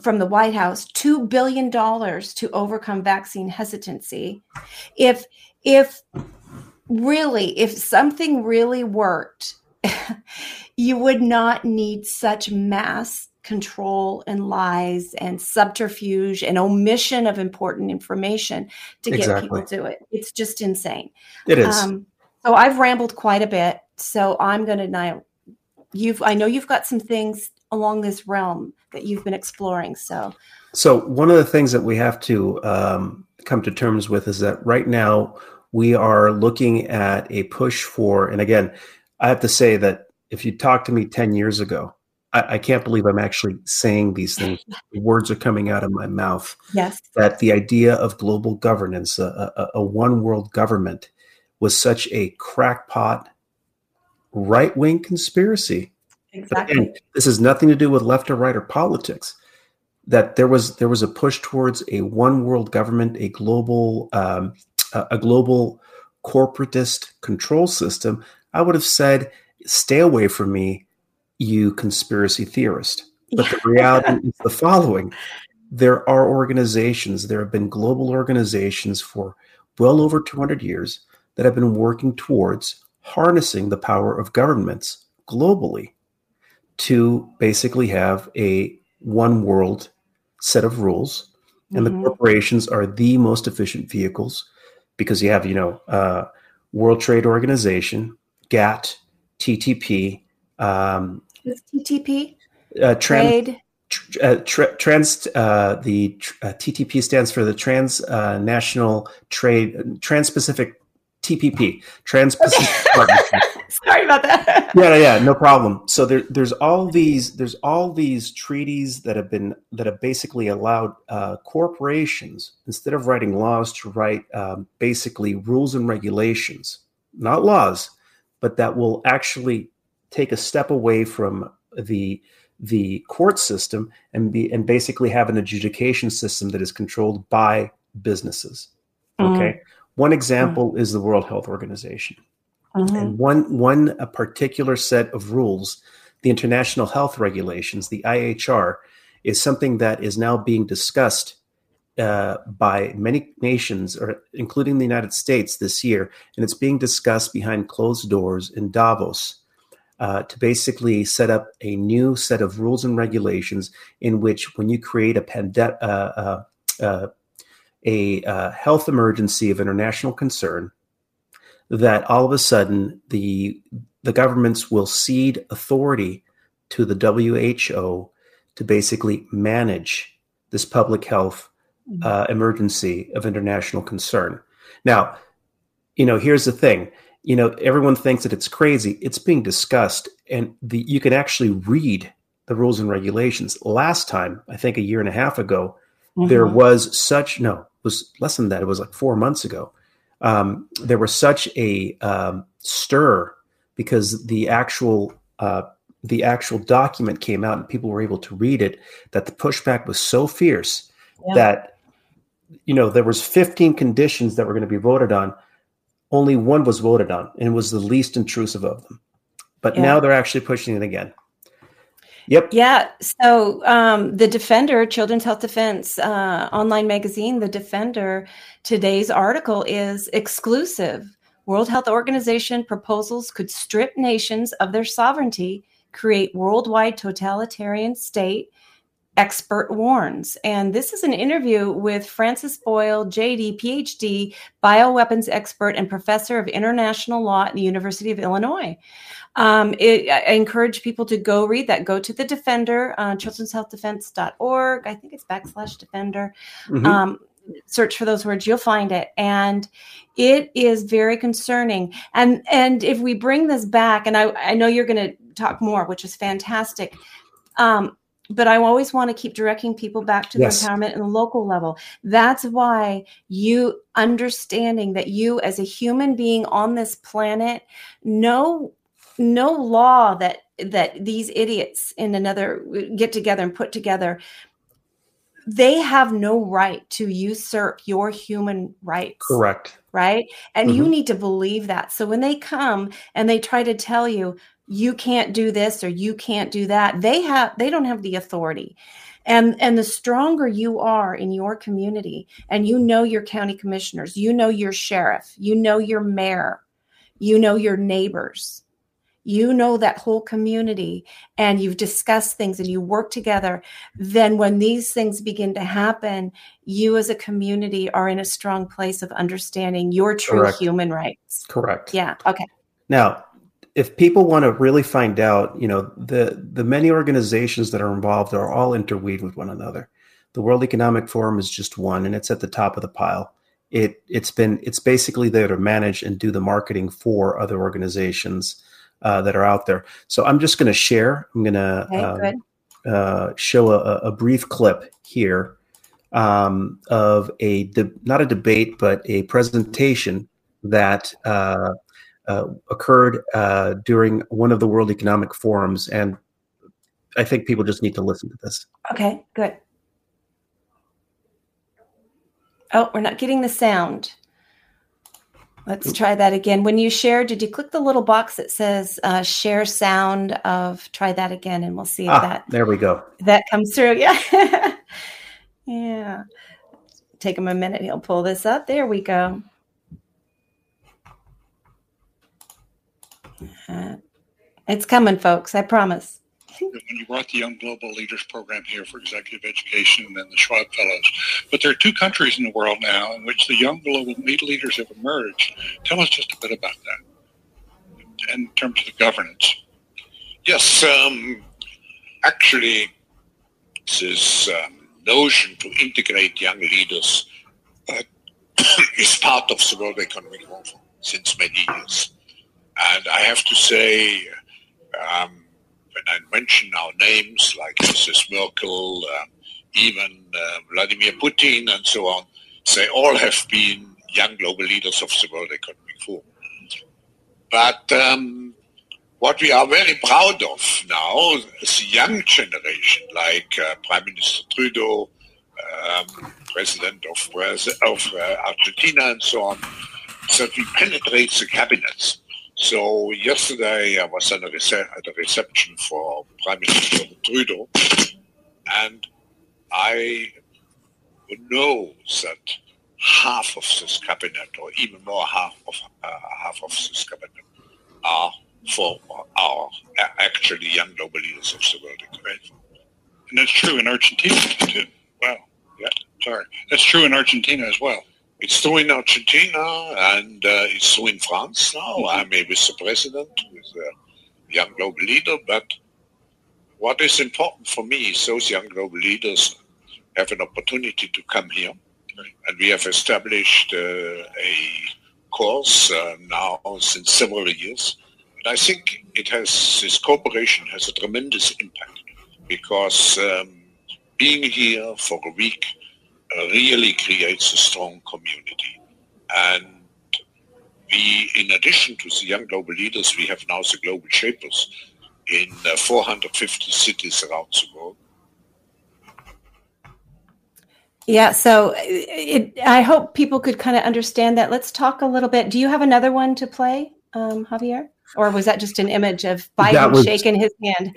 from the White House, two billion dollars to overcome vaccine hesitancy. If, if really, if something really worked, you would not need such mass control and lies and subterfuge and omission of important information to get exactly. people to it. It's just insane. It is. Um, so I've rambled quite a bit. So I'm going to now you've, I know you've got some things along this realm that you've been exploring. So, so one of the things that we have to um, come to terms with is that right now we are looking at a push for, and again, I have to say that if you talked to me ten years ago, I can't believe I'm actually saying these things. The words are coming out of my mouth. Yes. That the idea of global governance, a, a, a one world government, was such a crackpot right wing conspiracy. Exactly. But, and this has nothing to do with left or right or politics. That there was there was a push towards a one world government, a global um, a, a global corporatist control system. I would have said, stay away from me, you conspiracy theorist. But yeah. The reality is the following. There are organizations, there have been global organizations for well over two hundred years that have been working towards harnessing the power of governments globally to basically have a one world set of rules. Mm-hmm. And the corporations are the most efficient vehicles because you have, you know, uh, World Trade Organization, GATT, T T P, um, T T P uh, trans, trade tr- uh, tra- trans uh, the tr- uh, T T P stands for the Trans uh, National Trade Trans Pacific T P P, Trans-Pacific Partnership. Sorry about that. Yeah, yeah, no problem. So there, there's all these, there's all these treaties that have been that have basically allowed uh, corporations, instead of writing laws, to write um, basically rules and regulations, not laws, but that will actually take a step away from the the court system and be and basically have an adjudication system that is controlled by businesses. Mm. Okay. One example mm. is the World Health Organization. Mm-hmm. And one one a particular set of rules, the International Health Regulations, the I H R, is something that is now being discussed uh, by many nations, or including the United States this year. And it's being discussed behind closed doors in Davos uh, to basically set up a new set of rules and regulations in which, when you create a pandemic, uh, uh, uh, a uh, health emergency of international concern, that all of a sudden the the governments will cede authority to the W H O to basically manage this public health uh, emergency of international concern. Now, you know, here's the thing. You know, everyone thinks that it's crazy. It's being discussed, and the, you can actually read the rules and regulations. Last time, I think a year and a half ago, mm-hmm. there was such, no, was less than that. It was like four months ago. Um, there was such a um, stir because the actual uh, the actual document came out and people were able to read it, that the pushback was so fierce yeah. that, you know, there was fifteen conditions that were going to be voted on. Only one was voted on, and it was the least intrusive of them. But yeah. now they're actually pushing it again. Yep. Yeah. So um, the Defender, Children's Health Defense uh, online magazine, The Defender, today's article is exclusive. World Health Organization proposals could strip nations of their sovereignty, create worldwide totalitarian state, expert warns. And this is an interview with Francis Boyle, J D, P H D, bioweapons expert and professor of international law at the University of Illinois. Um, it, I encourage people to go read that. Go to The Defender, uh, children's health defense dot org. I think it's backslash Defender. Mm-hmm. Um, search for those words. You'll find it. And it is very concerning. And, and if we bring this back, and I, I know you're going to talk more, which is fantastic. Um, But I always want to keep directing people back to yes. the empowerment and the local level. That's why you understanding that you as a human being on this planet, no, no law that that these idiots in another get together and put together, they have no right to usurp your human rights. Correct. Right? And mm-hmm. you need to believe that. So when they come and they try to tell you, you can't do this or you can't do that, They have they don't have the authority. And and the stronger you are in your community, and you know your county commissioners, you know your sheriff, you know your mayor, you know your neighbors, you know that whole community, and you've discussed things and you work together, then when these things begin to happen, you as a community are in a strong place of understanding your true Correct. Human rights. Correct. Yeah. Okay. Now, if people want to really find out, you know, the, the many organizations that are involved are all interweaved with one another. The World Economic Forum is just one, and it's at the top of the pile. It, it's been, it's basically there to manage and do the marketing for other organizations uh, that are out there. So I'm just going to share, I'm going to okay, um, uh, show a, a brief clip here um, of a, de- not a debate, but a presentation that, uh, Uh, occurred uh, during one of the World Economic Forums. And I think people just need to listen to this. Okay, good. Oh, we're not getting the sound. Let's try that again. When you share, did you click the little box that says uh, share sound of, try that again, and we'll see if ah, that. There we go. That comes through, yeah. yeah. Take him a minute, he'll pull this up. There we go. Uh, it's coming, folks. I promise. When you brought the Young Global Leaders Program here for executive education and then the Schwab Fellows, but there are two countries in the world now in which the young global leaders have emerged. Tell us just a bit about that in terms of the governance. Yes, um, actually, this um, notion to integrate young leaders uh, is part of the World Economic Forum. since many years. And I have to say, um, when I mention our names like Missus Merkel, um, even uh, Vladimir Putin and so on, they all have been young global leaders of the World Economic Forum. But um, what we are very proud of now is the young generation, like uh, Prime Minister Trudeau, um, President of, of uh, Argentina and so on, that we penetrate the cabinets. So yesterday I was at a, rece- at a reception for Prime Minister Trudeau, and I know that half of this cabinet, or even more half of uh, half of this cabinet, are for are actually young global leaders of the world. And that's true in Argentina too. Wow. Yeah. Sorry. That's true in Argentina as well. It's true in Argentina, and uh, it's true in France now. Mm-hmm. I mean, with the president, with the young global leader. But what is important for me is those young global leaders have an opportunity to come here. And we have established uh, a course uh, now since several years. And I think it has, this cooperation has a tremendous impact, because um, being here for a week uh, really creates a strong community. And we, in addition to the young global leaders, we have now the global shapers in uh, four hundred fifty cities around the world. Yeah, so it, I hope people could kind of understand that. Let's talk a little bit. Do you have another one to play, um, Javier? Or was that just an image of Biden was, shaking his hand?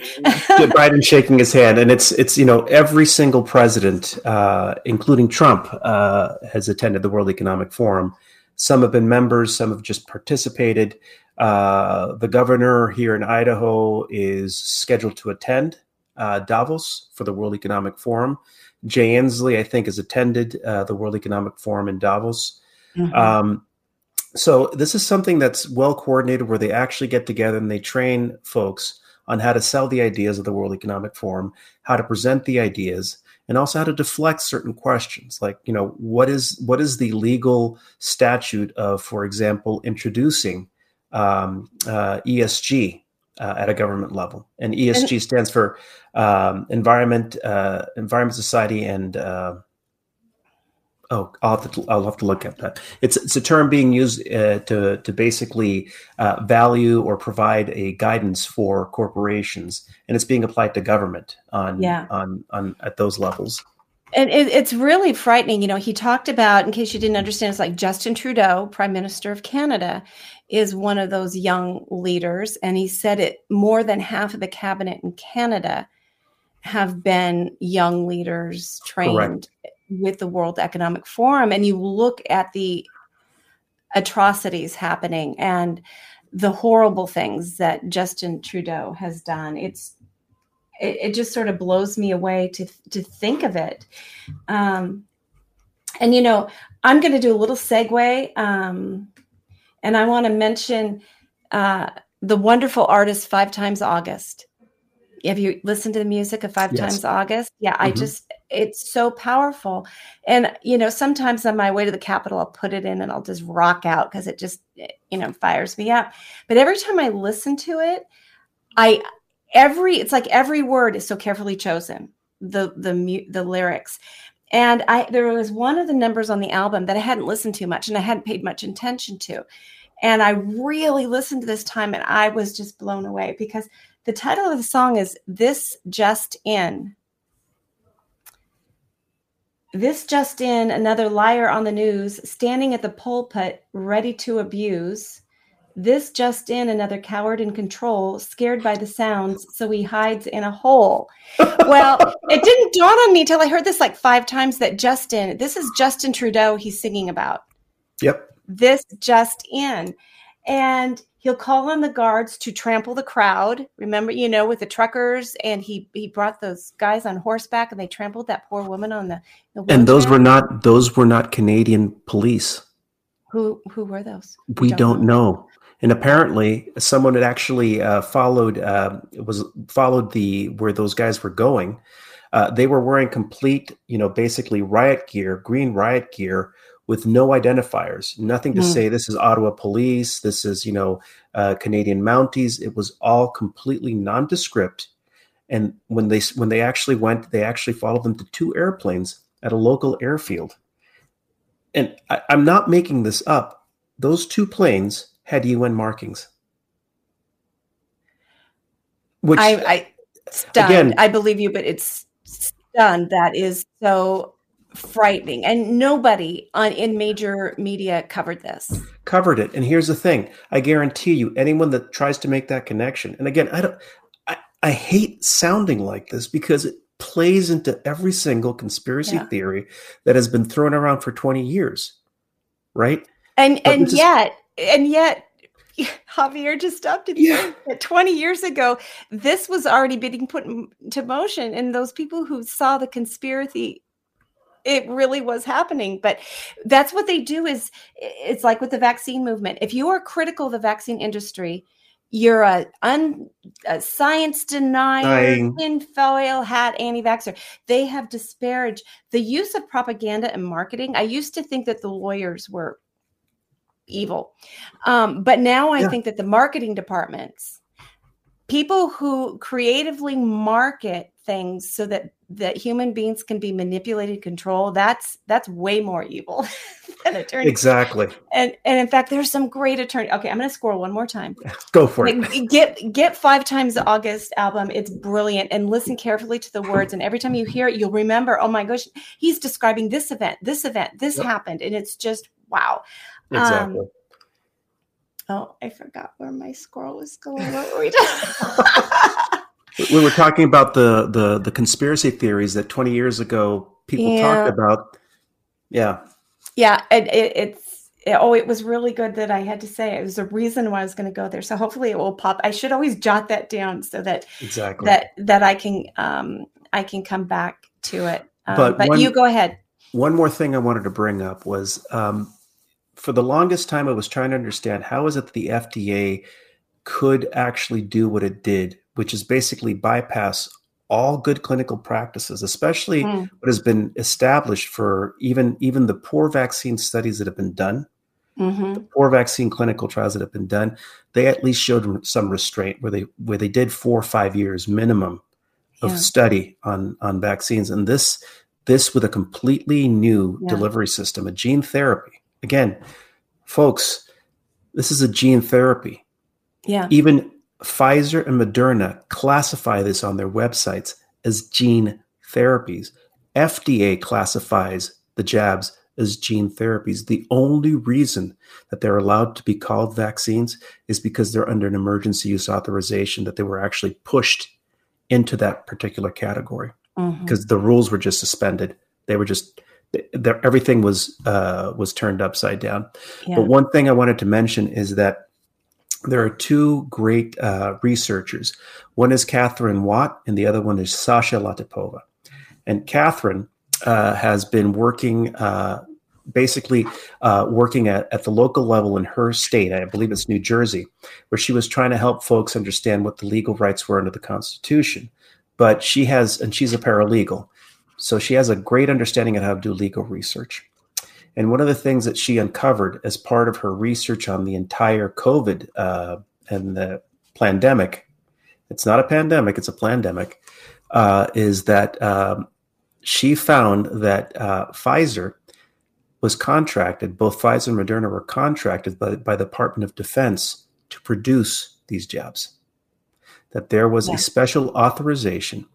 Biden shaking his hand. And it's, it's you know, every single president, uh, including Trump, uh, has attended the World Economic Forum. Some have been members. Some have just participated. Uh, the governor here in Idaho is scheduled to attend uh, Davos for the World Economic Forum. Jay Inslee, I think, has attended uh, the World Economic Forum in Davos. Mm-hmm. Um, so this is something that's well coordinated, where they actually get together and they train folks on how to sell the ideas of the World Economic Forum, how to present the ideas, and also how to deflect certain questions. Like, you know, what is what is the legal statute of, for example, introducing um, uh, E S G? Uh, at a government level. And E S G stands for um, environment, uh, environment, society, and uh, oh, I'll have, to, I'll have to look at that. It's it's a term being used uh, to to basically uh, value or provide a guidance for corporations, and it's being applied to government on yeah. on on at those levels. And it, it's really frightening. You know, he talked about, in case you didn't understand, it's like Justin Trudeau, Prime Minister of Canada, is one of those young leaders. And he said it more than half of the cabinet in Canada have been young leaders trained Correct. With the World Economic Forum. And you look at the atrocities happening and the horrible things that Justin Trudeau has done. It's It, it just sort of blows me away to to think of it. Um, and, you know, I'm going to do a little segue. Um, and I want to mention uh, the wonderful artist Five Times August. Have you listened to the music of Five yes. Times August? Yeah, mm-hmm. I just, it's so powerful. And, you know, sometimes on my way to the Capitol, I'll put it in and I'll just rock out because it just, you know, fires me up. But every time I listen to it, I... Every it's like every word is so carefully chosen, the the the lyrics. And I there was one of the numbers on the album that I hadn't listened to much and I hadn't paid much attention to. And I really listened to this time and I was just blown away, because the title of the song is This Just In. This just in, another liar on the news, standing at the pulpit, ready to abuse. This just in, another coward in control, scared by the sounds, so he hides in a hole. Well, it didn't dawn on me till I heard this like five times that Justin, this is Justin Trudeau he's singing about. Yep. This just in. And he'll call on the guards to trample the crowd. Remember, you know, with the truckers, and he, he brought those guys on horseback and they trampled that poor woman on the, the wheelchair. And those were not those were not Canadian police. Who who were those? We, we don't, don't know. know. And apparently, someone had actually uh, followed uh, was followed the where those guys were going. Uh, they were wearing complete, you know, basically riot gear, green riot gear, with no identifiers, nothing to mm. say this is Ottawa Police, this is, you know, uh, Canadian Mounties. It was all completely nondescript. And when they when they actually went, they actually followed them to two airplanes at a local airfield. And I, I'm not making this up. Those two planes had U N markings. Which I, I stunned. Again, I believe you, but it's stunned. That is so frightening. And nobody on in major media covered this. Covered it. And here's the thing. I guarantee you, anyone that tries to make that connection, and again, I don't I, I hate sounding like this because it plays into every single conspiracy yeah. theory that has been thrown around for twenty years. Right? And but and yet, is- and yet Javier, just stopped at yeah. that twenty years ago, this was already being put into motion. And those people who saw the conspiracy, it really was happening. But that's what they do is, it's like with the vaccine movement. If you are critical of the vaccine industry, you're a, un, a science denier, tinfoil hat anti-vaxxer. They have disparaged the use of propaganda and marketing. I used to think that the lawyers were evil. Um, but now I yeah. think that the marketing departments, people who creatively market things so that, that human beings can be manipulated, controlled, that's, that's way more evil than attorneys. Exactly. And, and in fact, there's some great attorney. Okay. I'm going to score one more time. Go for like, it. Get, get Five Times August album. It's brilliant. And listen carefully to the words. And every time you hear it, you'll remember, oh my gosh, he's describing this event, this event, this yep. happened. And it's just, wow. Exactly. Um, oh, I forgot where my squirrel was going. What were we doing? We were talking about the, the, the conspiracy theories that twenty years ago people yeah. talked about. Yeah. Yeah. And it, it's, it, oh, it was really good that I had to say it. It was the reason why I was going to go there. So hopefully it will pop. I should always jot that down so that, exactly. that, that I can, um, I can come back to it. Um, but but one, you go ahead. One more thing I wanted to bring up was, um, for the longest time, I was trying to understand how is it that the F D A could actually do what it did, which is basically bypass all good clinical practices, especially mm. what has been established for even, even the poor vaccine studies that have been done, mm-hmm. the poor vaccine clinical trials that have been done. They at least showed some restraint where they where they did four or five years minimum of yeah. study on, on vaccines. And this, this with a completely new yeah. delivery system, a gene therapy. Again, folks, this is a gene therapy. Yeah. Even Pfizer and Moderna classify this on their websites as gene therapies. F D A classifies the jabs as gene therapies. The only reason that they're allowed to be called vaccines is because they're under an emergency use authorization, that they were actually pushed into that particular category mm-hmm. because the rules were just suspended. They were just... everything was uh, was turned upside down. Yeah. But one thing I wanted to mention is that there are two great uh, researchers. One is Catherine Watt, and the other one is Sasha Latipova. And Catherine uh, has been working, uh, basically uh, working at, at the local level in her state, I believe it's New Jersey, where she was trying to help folks understand what the legal rights were under the Constitution. But she has, and she's a paralegal, so she has a great understanding of how to do legal research. And one of the things that she uncovered as part of her research on the entire COVID uh, and the pandemic, it's not a pandemic, it's a pandemic, uh, is that um, she found that uh, Pfizer was contracted, both Pfizer and Moderna were contracted by, by the Department of Defense to produce these jabs, that there was yeah. a special authorization.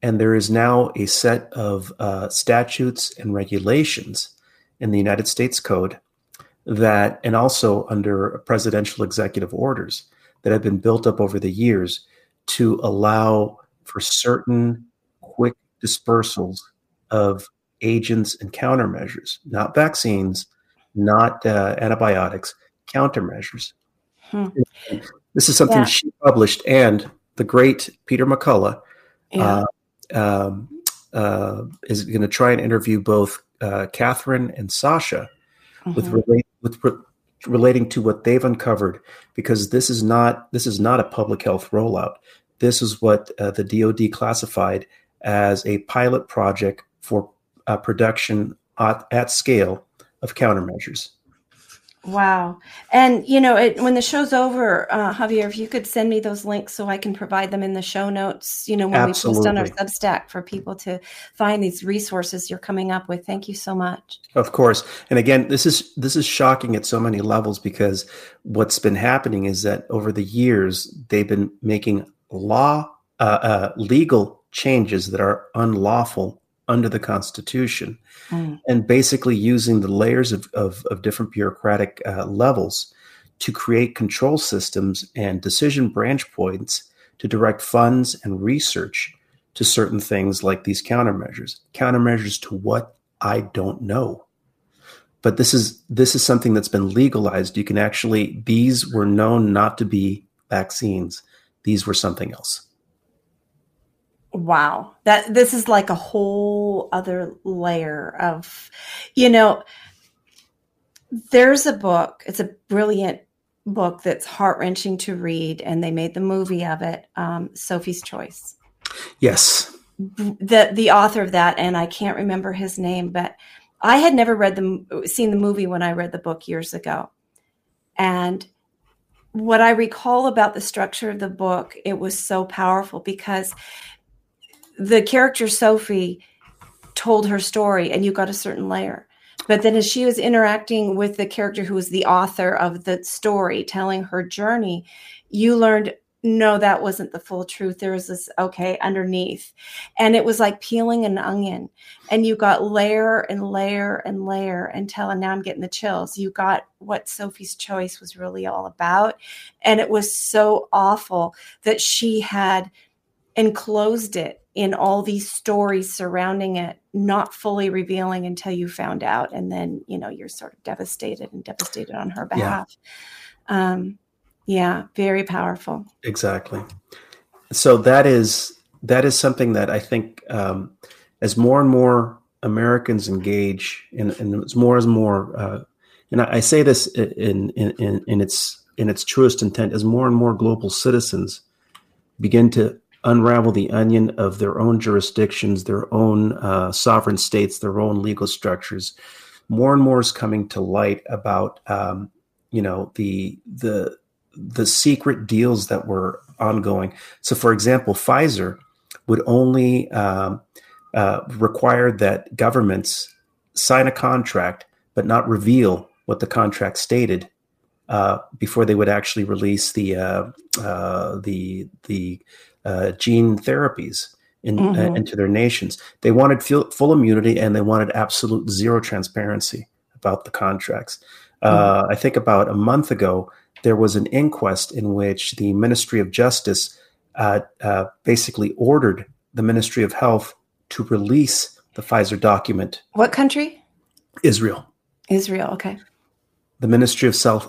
And there is now a set of uh, statutes and regulations in the United States Code that, and also under presidential executive orders that have been built up over the years to allow for certain quick dispersals of agents and countermeasures, not vaccines, not uh, antibiotics, countermeasures. Hmm. This is something yeah. she published, and the great Peter McCullough, yeah. uh, Um, uh, is going to try and interview both uh, Catherine and Sasha mm-hmm. with, relate, with re- relating to what they've uncovered, because this is not this is not a public health rollout. This is what uh, the D O D classified as a pilot project for uh, production at, at scale of countermeasures. Wow. And, you know, it, when the show's over, uh, Javier, if you could send me those links so I can provide them in the show notes, you know, when Absolutely. we post on our Substack for people to find these resources you're coming up with. Thank you so much. Of course. And again, this is this is shocking at so many levels, because what's been happening is that over the years, they've been making law, uh, uh, legal changes that are unlawful under the Constitution, mm. and basically using the layers of, of, of different bureaucratic uh, levels to create control systems and decision branch points to direct funds and research to certain things like these countermeasures. Countermeasures to what? I don't know. But this is this is something that's been legalized. You can actually, these were known not to be vaccines. These were something else. Wow. That this is like a whole other layer of, you know, there's a book, it's a brilliant book that's heart-wrenching to read, and they made the movie of it, um, Sophie's Choice. Yes. The the author of that, and I can't remember his name, but I had never read the seen the movie when I read the book years ago. And what I recall about the structure of the book, it was so powerful because the character Sophie told her story and you got a certain layer. But then as she was interacting with the character who was the author of the story, telling her journey, you learned, no, that wasn't the full truth. There was this, okay, underneath. And it was like peeling an onion. And you got layer and layer and layer until, and now I'm getting the chills. You got what Sophie's Choice was really all about. And it was so awful that she had enclosed it in all these stories surrounding it, not fully revealing until you found out. And then, you know, you're sort of devastated and devastated on her behalf. Yeah. Um, yeah, very powerful. Exactly. So that is, that is something that I think um, as more and more Americans engage in, and as more and more, uh, and I, I say this in, in, in, in its, in its truest intent, as more and more global citizens begin to unravel the onion of their own jurisdictions, their own uh, sovereign states, their own legal structures, more and more is coming to light about, um, you know, the, the, the secret deals that were ongoing. So for example, Pfizer would only um, uh, require that governments sign a contract, but not reveal what the contract stated uh, before they would actually release the, uh, uh, the, the, Uh, gene therapies in, mm-hmm. uh, into their nations. They wanted full, full immunity, and they wanted absolute zero transparency about the contracts. Uh, mm-hmm. I think about a month ago, there was an inquest in which the Ministry of Justice uh, uh, basically ordered the Ministry of Health to release the Pfizer document. What country? Israel. Israel, okay. The Ministry of Self,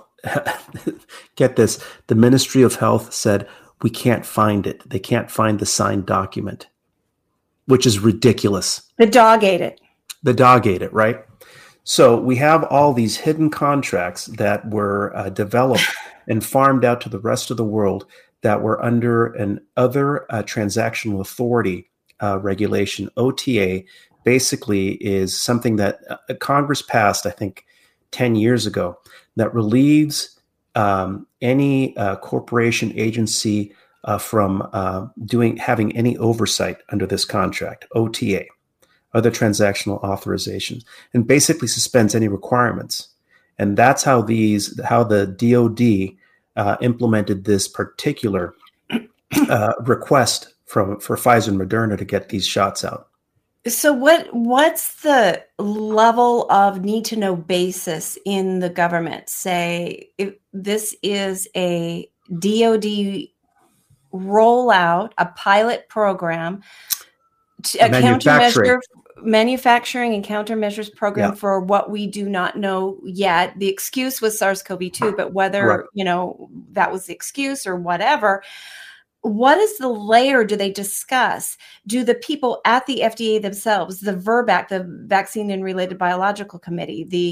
get this, the Ministry of Health said, we can't find it. They can't find the signed document, which is ridiculous. The dog ate it. The dog ate it, right? So we have all these hidden contracts that were uh, developed and farmed out to the rest of the world that were under an other uh, transactional authority uh, regulation. O T A basically is something that uh, Congress passed, I think, ten years ago, that relieves Um, any uh, corporation agency uh, from uh, doing having any oversight under this contract, O T A, other transactional authorizations, and basically suspends any requirements. And that's how these how the D O D uh, implemented this particular uh, request from for Pfizer and Moderna to get these shots out. So what what's the level of need to know basis in the government? Say if this is a D O D rollout, a pilot program, a countermeasure manufacturing and countermeasures program yeah. for what we do not know yet. The excuse was SARS-C o V two, but whether right. you know that was the excuse or whatever. What is the layer do they discuss? Do the people at the F D A themselves, the VRBAC, the Vaccine and Related Biological Committee, the,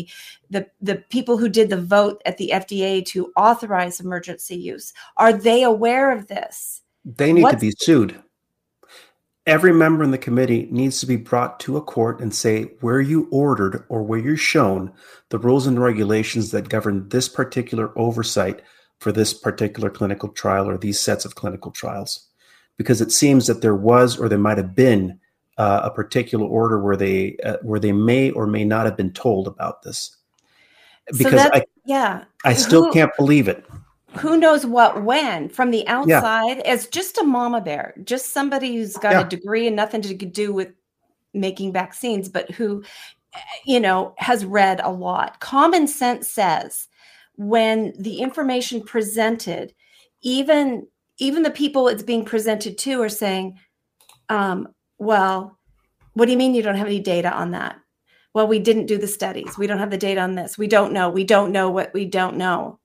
the the people who did the vote at the F D A to authorize emergency use, are they aware of this? They need What's- to be sued. every member in the committee needs to be brought to a court and say where you ordered or where you're shown the rules and regulations that govern this particular oversight for this particular clinical trial or these sets of clinical trials. Because it seems that there was, or there might have been uh, a particular order where they uh, where they may or may not have been told about this. Because so I, yeah. I still who, can't believe it. Who knows what when from the outside yeah. as just a mama bear, just somebody who's got yeah. a degree and nothing to do with making vaccines, but who, you know, has read a lot. Common sense says when the information presented, even even the people it's being presented to are saying, um, well, what do you mean you don't have any data on that? Well, we didn't do the studies. We don't have the data on this. We don't know. We don't know what we don't know.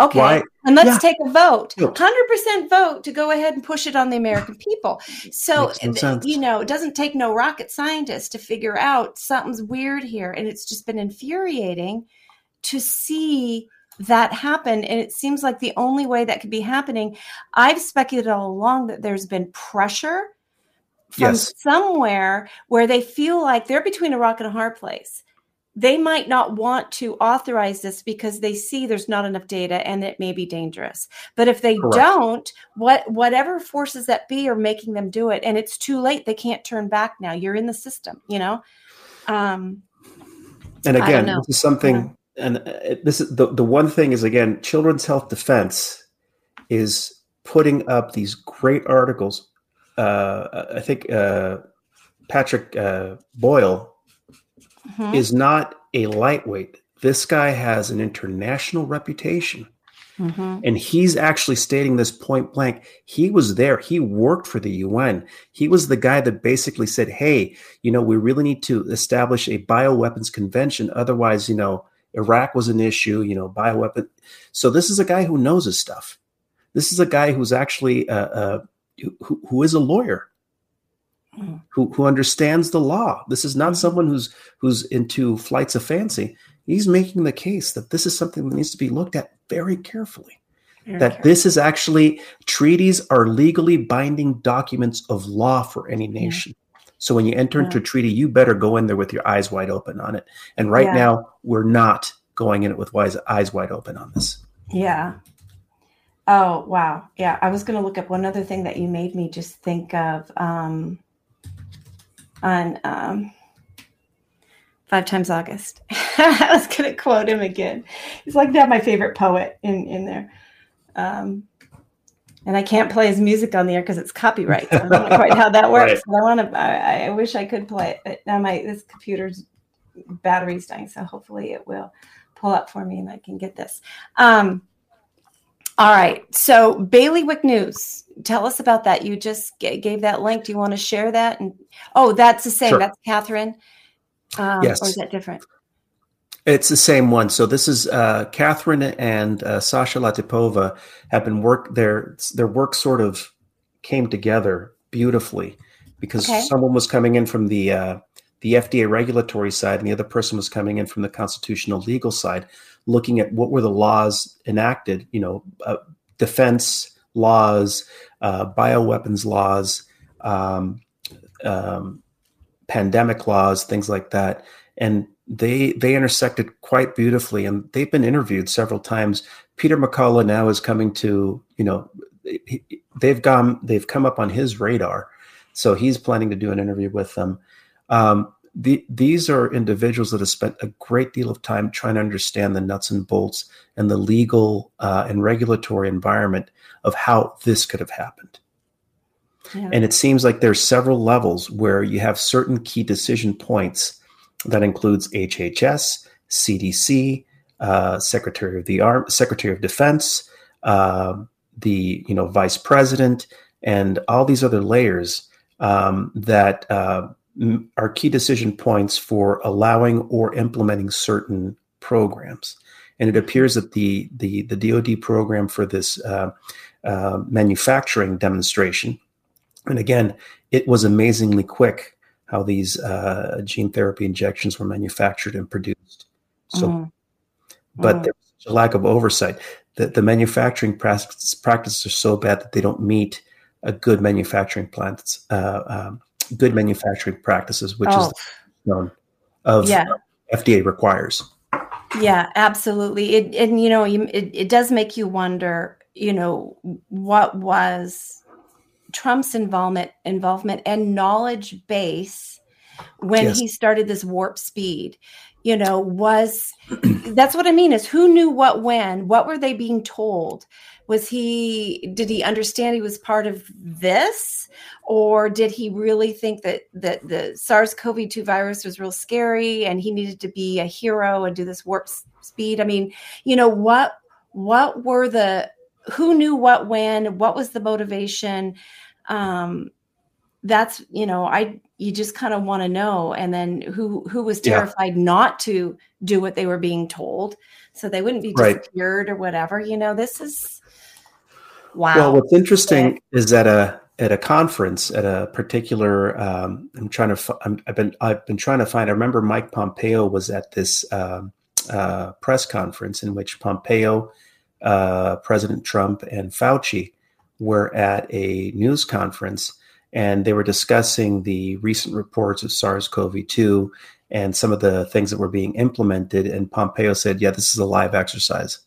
Okay. Why? And let's yeah. take a vote, one hundred percent vote to go ahead and push it on the American people. So, no you know, it doesn't take no rocket scientist to figure out something's weird here. And it's just been infuriating to see that happen. And it seems like the only way that could be happening, I've speculated all along that there's been pressure from yes. somewhere where they feel like they're between a rock and a hard place. They might not want to authorize this because they see there's not enough data and it may be dangerous. But if they Correct. don't, what whatever forces that be are making them do it, and it's too late. They can't turn back now. You're in the system, you know? Um, and again, this is something, yeah. and this is the, the one thing is, again, Children's Health Defense is putting up these great articles. Uh, I think uh, Patrick uh, Boyle mm-hmm. is not a lightweight. This guy has an international reputation. Mm-hmm. And he's actually stating this point blank. He was there. He worked for the U N. He was the guy that basically said, hey, you know, we really need to establish a bioweapons convention. Otherwise, you know, Iraq was an issue, you know, bioweapon. So this is a guy who knows his stuff. This is a guy who's actually uh, uh, who, who is a lawyer. Who who understands the law? This is not someone who's who's into flights of fancy. He's making the case that this is something that needs to be looked at very carefully. Very that careful. This is actually treaties are legally binding documents of law for any nation. Yeah. So when you enter yeah. into a treaty, you better go in there with your eyes wide open on it. And right yeah. now, we're not going in it with wise, eyes wide open on this. Yeah. Oh wow. Yeah. I was going to look up one other thing that you made me just think of. Um, on um, Five Times August. I was going to quote him again. He's like, now my favorite poet in, in there. Um, and I can't play his music on the air because it's copyright. So I don't know quite how that works. Right. But I want to. I, I wish I could play it, but now my this computer's battery's dying, so hopefully it will pull up for me and I can get this. Um, all right, so Bailiwick News, tell us about that. You just g- gave that link. Do you want to share that? And oh, that's the same. Sure. That's Catherine. Um, yes. Or is that different? It's the same one. So this is uh, Catherine and uh, Sasha Latipova have been work. Their their work sort of came together beautifully because okay. someone was coming in from the uh, the F D A regulatory side, and the other person was coming in from the constitutional legal side, looking at what were the laws enacted, you know, uh, defense laws, uh, bioweapons laws, um, um, pandemic laws, things like that. And they they intersected quite beautifully. And they've been interviewed several times. Peter McCullough now is coming to, you know, he, they've gone, they've come up on his radar. So he's planning to do an interview with them. Um, The, these are individuals that have spent a great deal of time trying to understand the nuts and bolts and the legal uh, and regulatory environment of how this could have happened. Yeah. And it seems like there's several levels where you have certain key decision points that includes H H S, C D C, uh, Secretary of the Arm, Secretary of Defense, uh, the you know Vice President, and all these other layers um, that. Uh, are key decision points for allowing or implementing certain programs. And it appears that the the, the D O D program for this uh, uh, manufacturing demonstration, and again, it was amazingly quick how these uh, gene therapy injections were manufactured and produced. So, mm-hmm. But mm-hmm. there was such a lack of oversight that the manufacturing practices are so bad that they don't meet a good manufacturing plants, uh, um, good manufacturing practices, which oh. is the known of yeah. uh, F D A requires. Yeah, absolutely. It, and, you know, you, it, it does make you wonder, you know, what was Trump's involvement involvement and knowledge base when yes. he started this warp speed, you know, was, that's what I mean is who knew what, when, what were they being told? Was he, did he understand he was part of this? Or did he really think that, that the SARS-C o V two virus was real scary and he needed to be a hero and do this warp speed? I mean, you know, what, what were the, who knew what, when, what was the motivation? Um, that's, you know, I, you just kind of want to know. And then who, who was terrified yeah. not to do what they were being told. So they wouldn't be disappeared right. or whatever, you know, this is wow. Well, what's interesting yeah. is that, uh, at a conference at a particular, um, I'm trying to, I'm, I've been, I've been trying to find, I remember Mike Pompeo was at this, um, uh, press conference in which Pompeo, uh, President Trump and Fauci were at a news conference. And they were discussing the recent reports of SARS-C o V two and some of the things that were being implemented. And Pompeo said, yeah, this is a live exercise.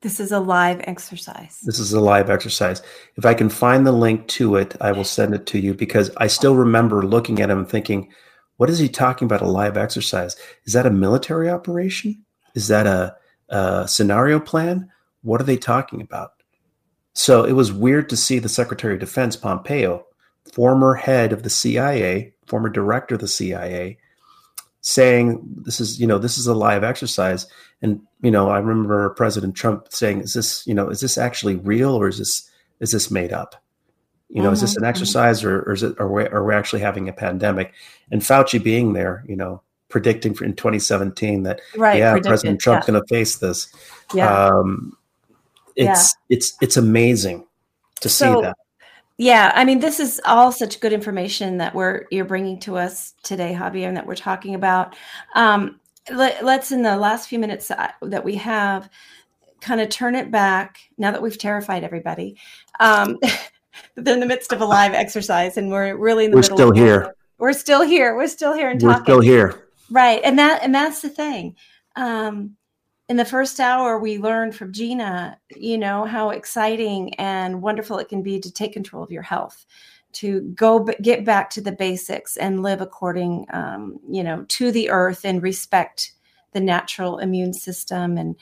This is a live exercise. This is a live exercise. If I can find the link to it, I will send it to you because I still remember looking at him and thinking, what is he talking about, a live exercise? Is that a military operation? Is that a, a scenario plan? What are they talking about? So it was weird to see the Secretary of Defense, Pompeo, former head of the C I A, former director of the C I A, saying this is, you know, this is a live exercise. And, you know, I remember President Trump saying, is this, you know, is this actually real or is this, is this made up? You know, mm-hmm. is this an exercise or, or is it, are we, are we actually having a pandemic? And Fauci being there, you know, predicting in twenty seventeen that, right, yeah, President Trump's yeah. going to face this. Yeah. Um, It's yeah. it's it's amazing to so, see that. Yeah, I mean, this is all such good information that we're you're bringing to us today, Javier, and that we're talking about. Um, let, let's in the last few minutes that we have, kind of turn it back. Now that we've terrified everybody, um, they're in the midst of a live exercise, and we're really in the we're middle. We're still of here. It. We're still here. We're still here and we're talking. We're still here. Right, and that and that's the thing. Um, In the first hour, we learned from Gina, you know, how exciting and wonderful it can be to take control of your health, to go b- get back to the basics and live according, um, you know, to the earth and respect the natural immune system. And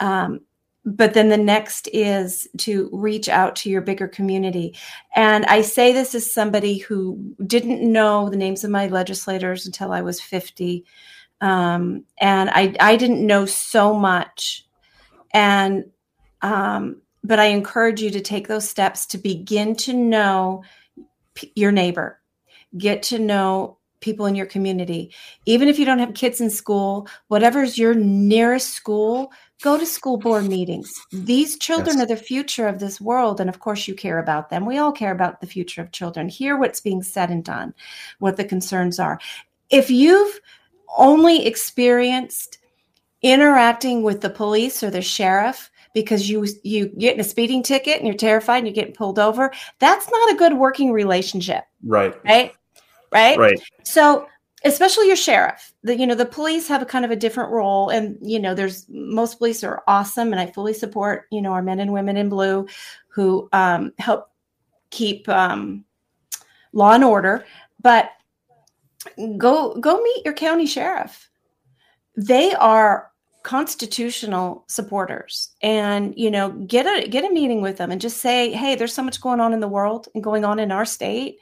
um, but then the next is to reach out to your bigger community. And I say this as somebody who didn't know the names of my legislators until I was fifty. Um, and I, I didn't know so much and, um, but I encourage you to take those steps to begin to know p- your neighbor, get to know people in your community. Even if you don't have kids in school, whatever's your nearest school, go to school board meetings. These children yes. are the future of this world. And of course you care about them. We all care about the future of children. Hear what's being said and done, what the concerns are. If you've only experienced interacting with the police or the sheriff because you you get in a speeding ticket and you're terrified and you're getting pulled over, that's not a good working relationship. Right. Right. Right. Right. So especially your sheriff, the, you know, the police have a kind of a different role and, you know, there's most police are awesome. And I fully support, you know, our men and women in blue who um, help keep um, law and order. But Go go meet your county sheriff. They are constitutional supporters, and you know get a get a meeting with them and just say, hey, there's so much going on in the world and going on in our state.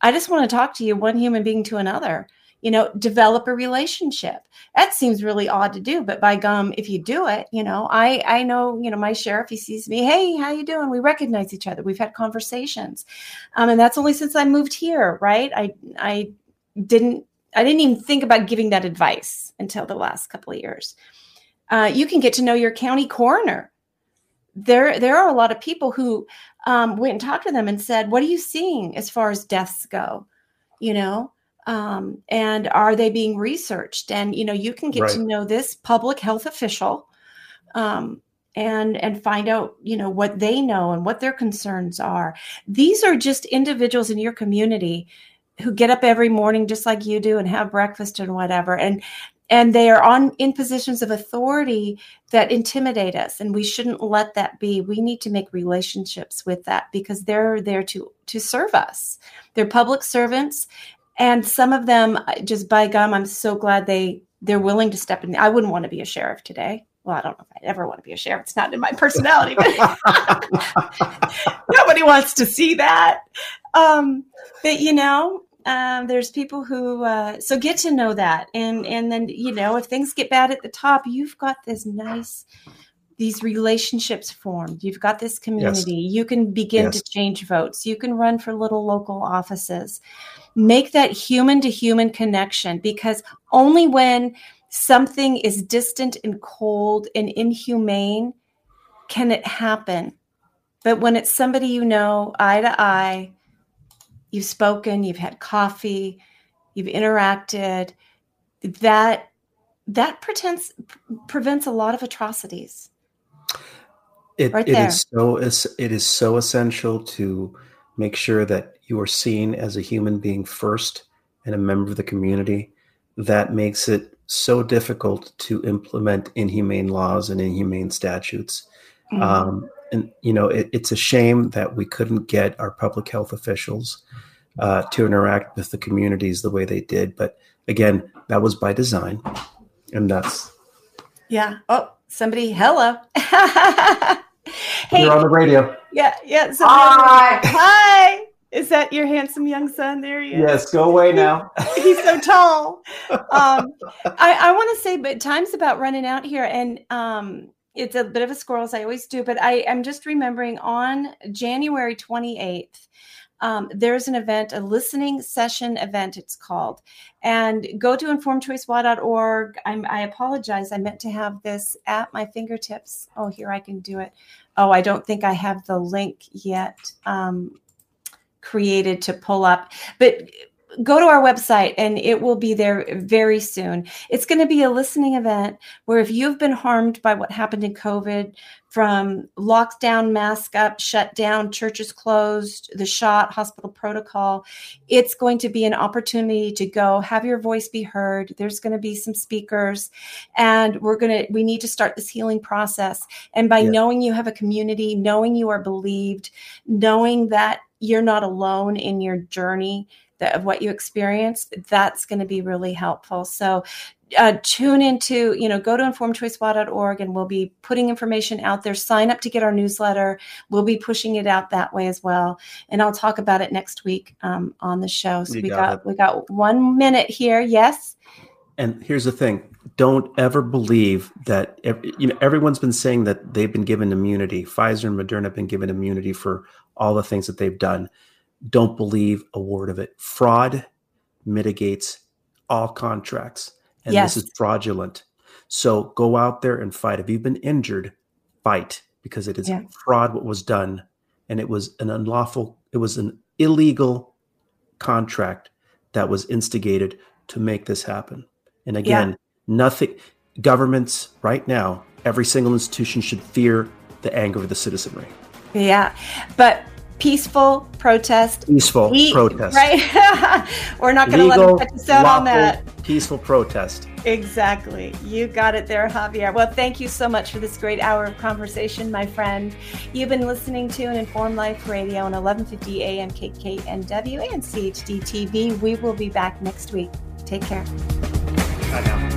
I just want to talk to you, one human being to another. You know, develop a relationship. That seems really odd to do, but by gum, if you do it, you know, I I know, you know, my sheriff, he sees me, hey, how you doing? We recognize each other. We've had conversations, um, and that's only since I moved here, right? I I. Didn't I didn't even think about giving that advice until the last couple of years. Uh, you can get to know your county coroner. There, there are a lot of people who um, went and talked to them and said, "What are you seeing as far as deaths go? You know, um, and are they being researched?" And you know, you can get right. to know this public health official um, and and find out, you know, what they know and what their concerns are. These are just individuals in your community who get up every morning just like you do and have breakfast and whatever. And and they are on in positions of authority that intimidate us, and we shouldn't let that be. We need to make relationships with that because they're there to to serve us. They're public servants, and some of them, just by gum, I'm so glad they they're willing to step in. I wouldn't want to be a sheriff today. Well, I don't know if I'd ever want to be a sheriff. It's not in my personality, but nobody wants to see that. Um, but, you know, um, there's people who, uh, so get to know that. And, and then, you know, if things get bad at the top, you've got this nice, these relationships formed. You've got this community. Yes. You can begin yes. to change votes. You can run for little local offices. Make that human to human connection, because only when something is distant and cold and inhumane can it happen. But when it's somebody you know, eye to eye, you've spoken, you've had coffee, you've interacted, that that pretends, prevents a lot of atrocities. It, right it there. is so it is so essential to make sure that you are seen as a human being first and a member of the community. That makes it so difficult to implement inhumane laws and inhumane statutes. Mm-hmm. Um, and, you know, it, it's a shame that we couldn't get our public health officials uh, to interact with the communities the way they did. But again, that was by design. And that's. Yeah. Oh, somebody. Hello. Hey, you're on the radio. Yeah. Yeah. Hi. Hi. Is that your handsome young son? There he is. Yes, go away now. He's so tall. Um, I, I want to say, but time's about running out here, and um, it's a bit of a squirrel, as I always do, but I am just remembering on January twenty-eighth, um, there's an event, a listening session event, it's called. And go to informed choice w a dot org. I'm, I apologize. I meant to have this at my fingertips. Oh, here, I can do it. Oh, I don't think I have the link yet. Um created to pull up, but go to our website and it will be there very soon. It's going to be a listening event where if you've been harmed by what happened in COVID, from lockdown, mask up, shut down, churches closed, the shot, hospital protocol, it's going to be an opportunity to go have your voice be heard. There's going to be some speakers, and we're going to, we need to start this healing process. And by yeah. knowing you have a community, knowing you are believed, knowing that you're not alone in your journey of what you experienced, that's going to be really helpful. So uh, tune into, you know, go to informed choice w a dot org, and we'll be putting information out there. Sign up to get our newsletter. We'll be pushing it out that way as well. And I'll talk about it next week um, on the show. So you we got, got we got one minute here. Yes. And here's the thing. Don't ever believe that, every, you know, everyone's been saying that they've been given immunity. Pfizer and Moderna have been given immunity for all the things that they've done. Don't believe a word of it. Fraud mitigates all contracts. And yes. this is fraudulent. So go out there and fight. If you've been injured, fight, because it is yeah. fraud what was done. And it was an unlawful, it was an illegal contract that was instigated to make this happen. And again, yeah. nothing, governments right now, every single institution should fear the anger of the citizenry. Yeah, but peaceful protest. Peaceful eat, protest. Right? We're not going to let them touch us out on that. Peaceful protest. Exactly. You got it there, Javier. Well, thank you so much for this great hour of conversation, my friend. You've been listening to An Informed Life Radio on eleven fifty A M K K N W and C H D T V. We will be back next week. Take care. Bye now.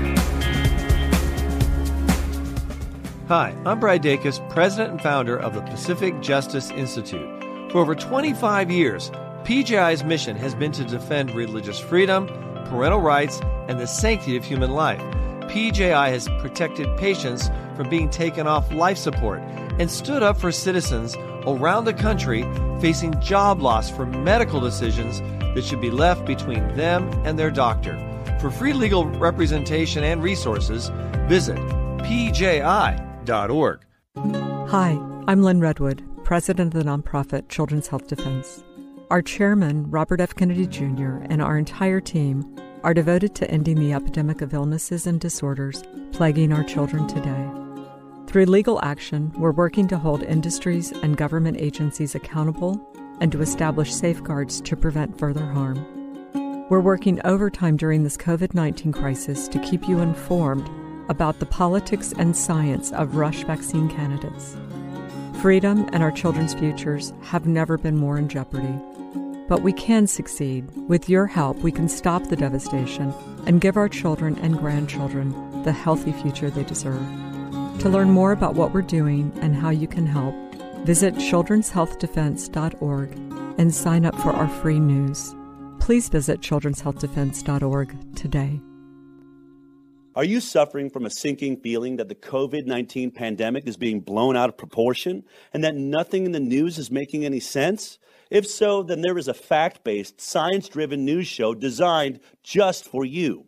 Hi, I'm Brad Dacus, president and founder of the Pacific Justice Institute. For over twenty-five years, P J I's mission has been to defend religious freedom, parental rights, and the sanctity of human life. P J I has protected patients from being taken off life support and stood up for citizens around the country facing job loss for medical decisions that should be left between them and their doctor. For free legal representation and resources, visit P J I dot org. Hi, I'm Lynn Redwood, president of the nonprofit Children's Health Defense. Our chairman, Robert F. Kennedy Junior, and our entire team are devoted to ending the epidemic of illnesses and disorders plaguing our children today. Through legal action, we're working to hold industries and government agencies accountable and to establish safeguards to prevent further harm. We're working overtime during this COVID nineteen crisis to keep you informed about the politics and science of rush vaccine candidates. Freedom and our children's futures have never been more in jeopardy. But we can succeed. With your help, we can stop the devastation and give our children and grandchildren the healthy future they deserve. To learn more about what we're doing and how you can help, visit children's health defense dot org and sign up for our free news. Please visit children's health defense dot org today. Are you suffering from a sinking feeling that the COVID nineteen pandemic is being blown out of proportion and that nothing in the news is making any sense? If so, then there is a fact-based, science-driven news show designed just for you.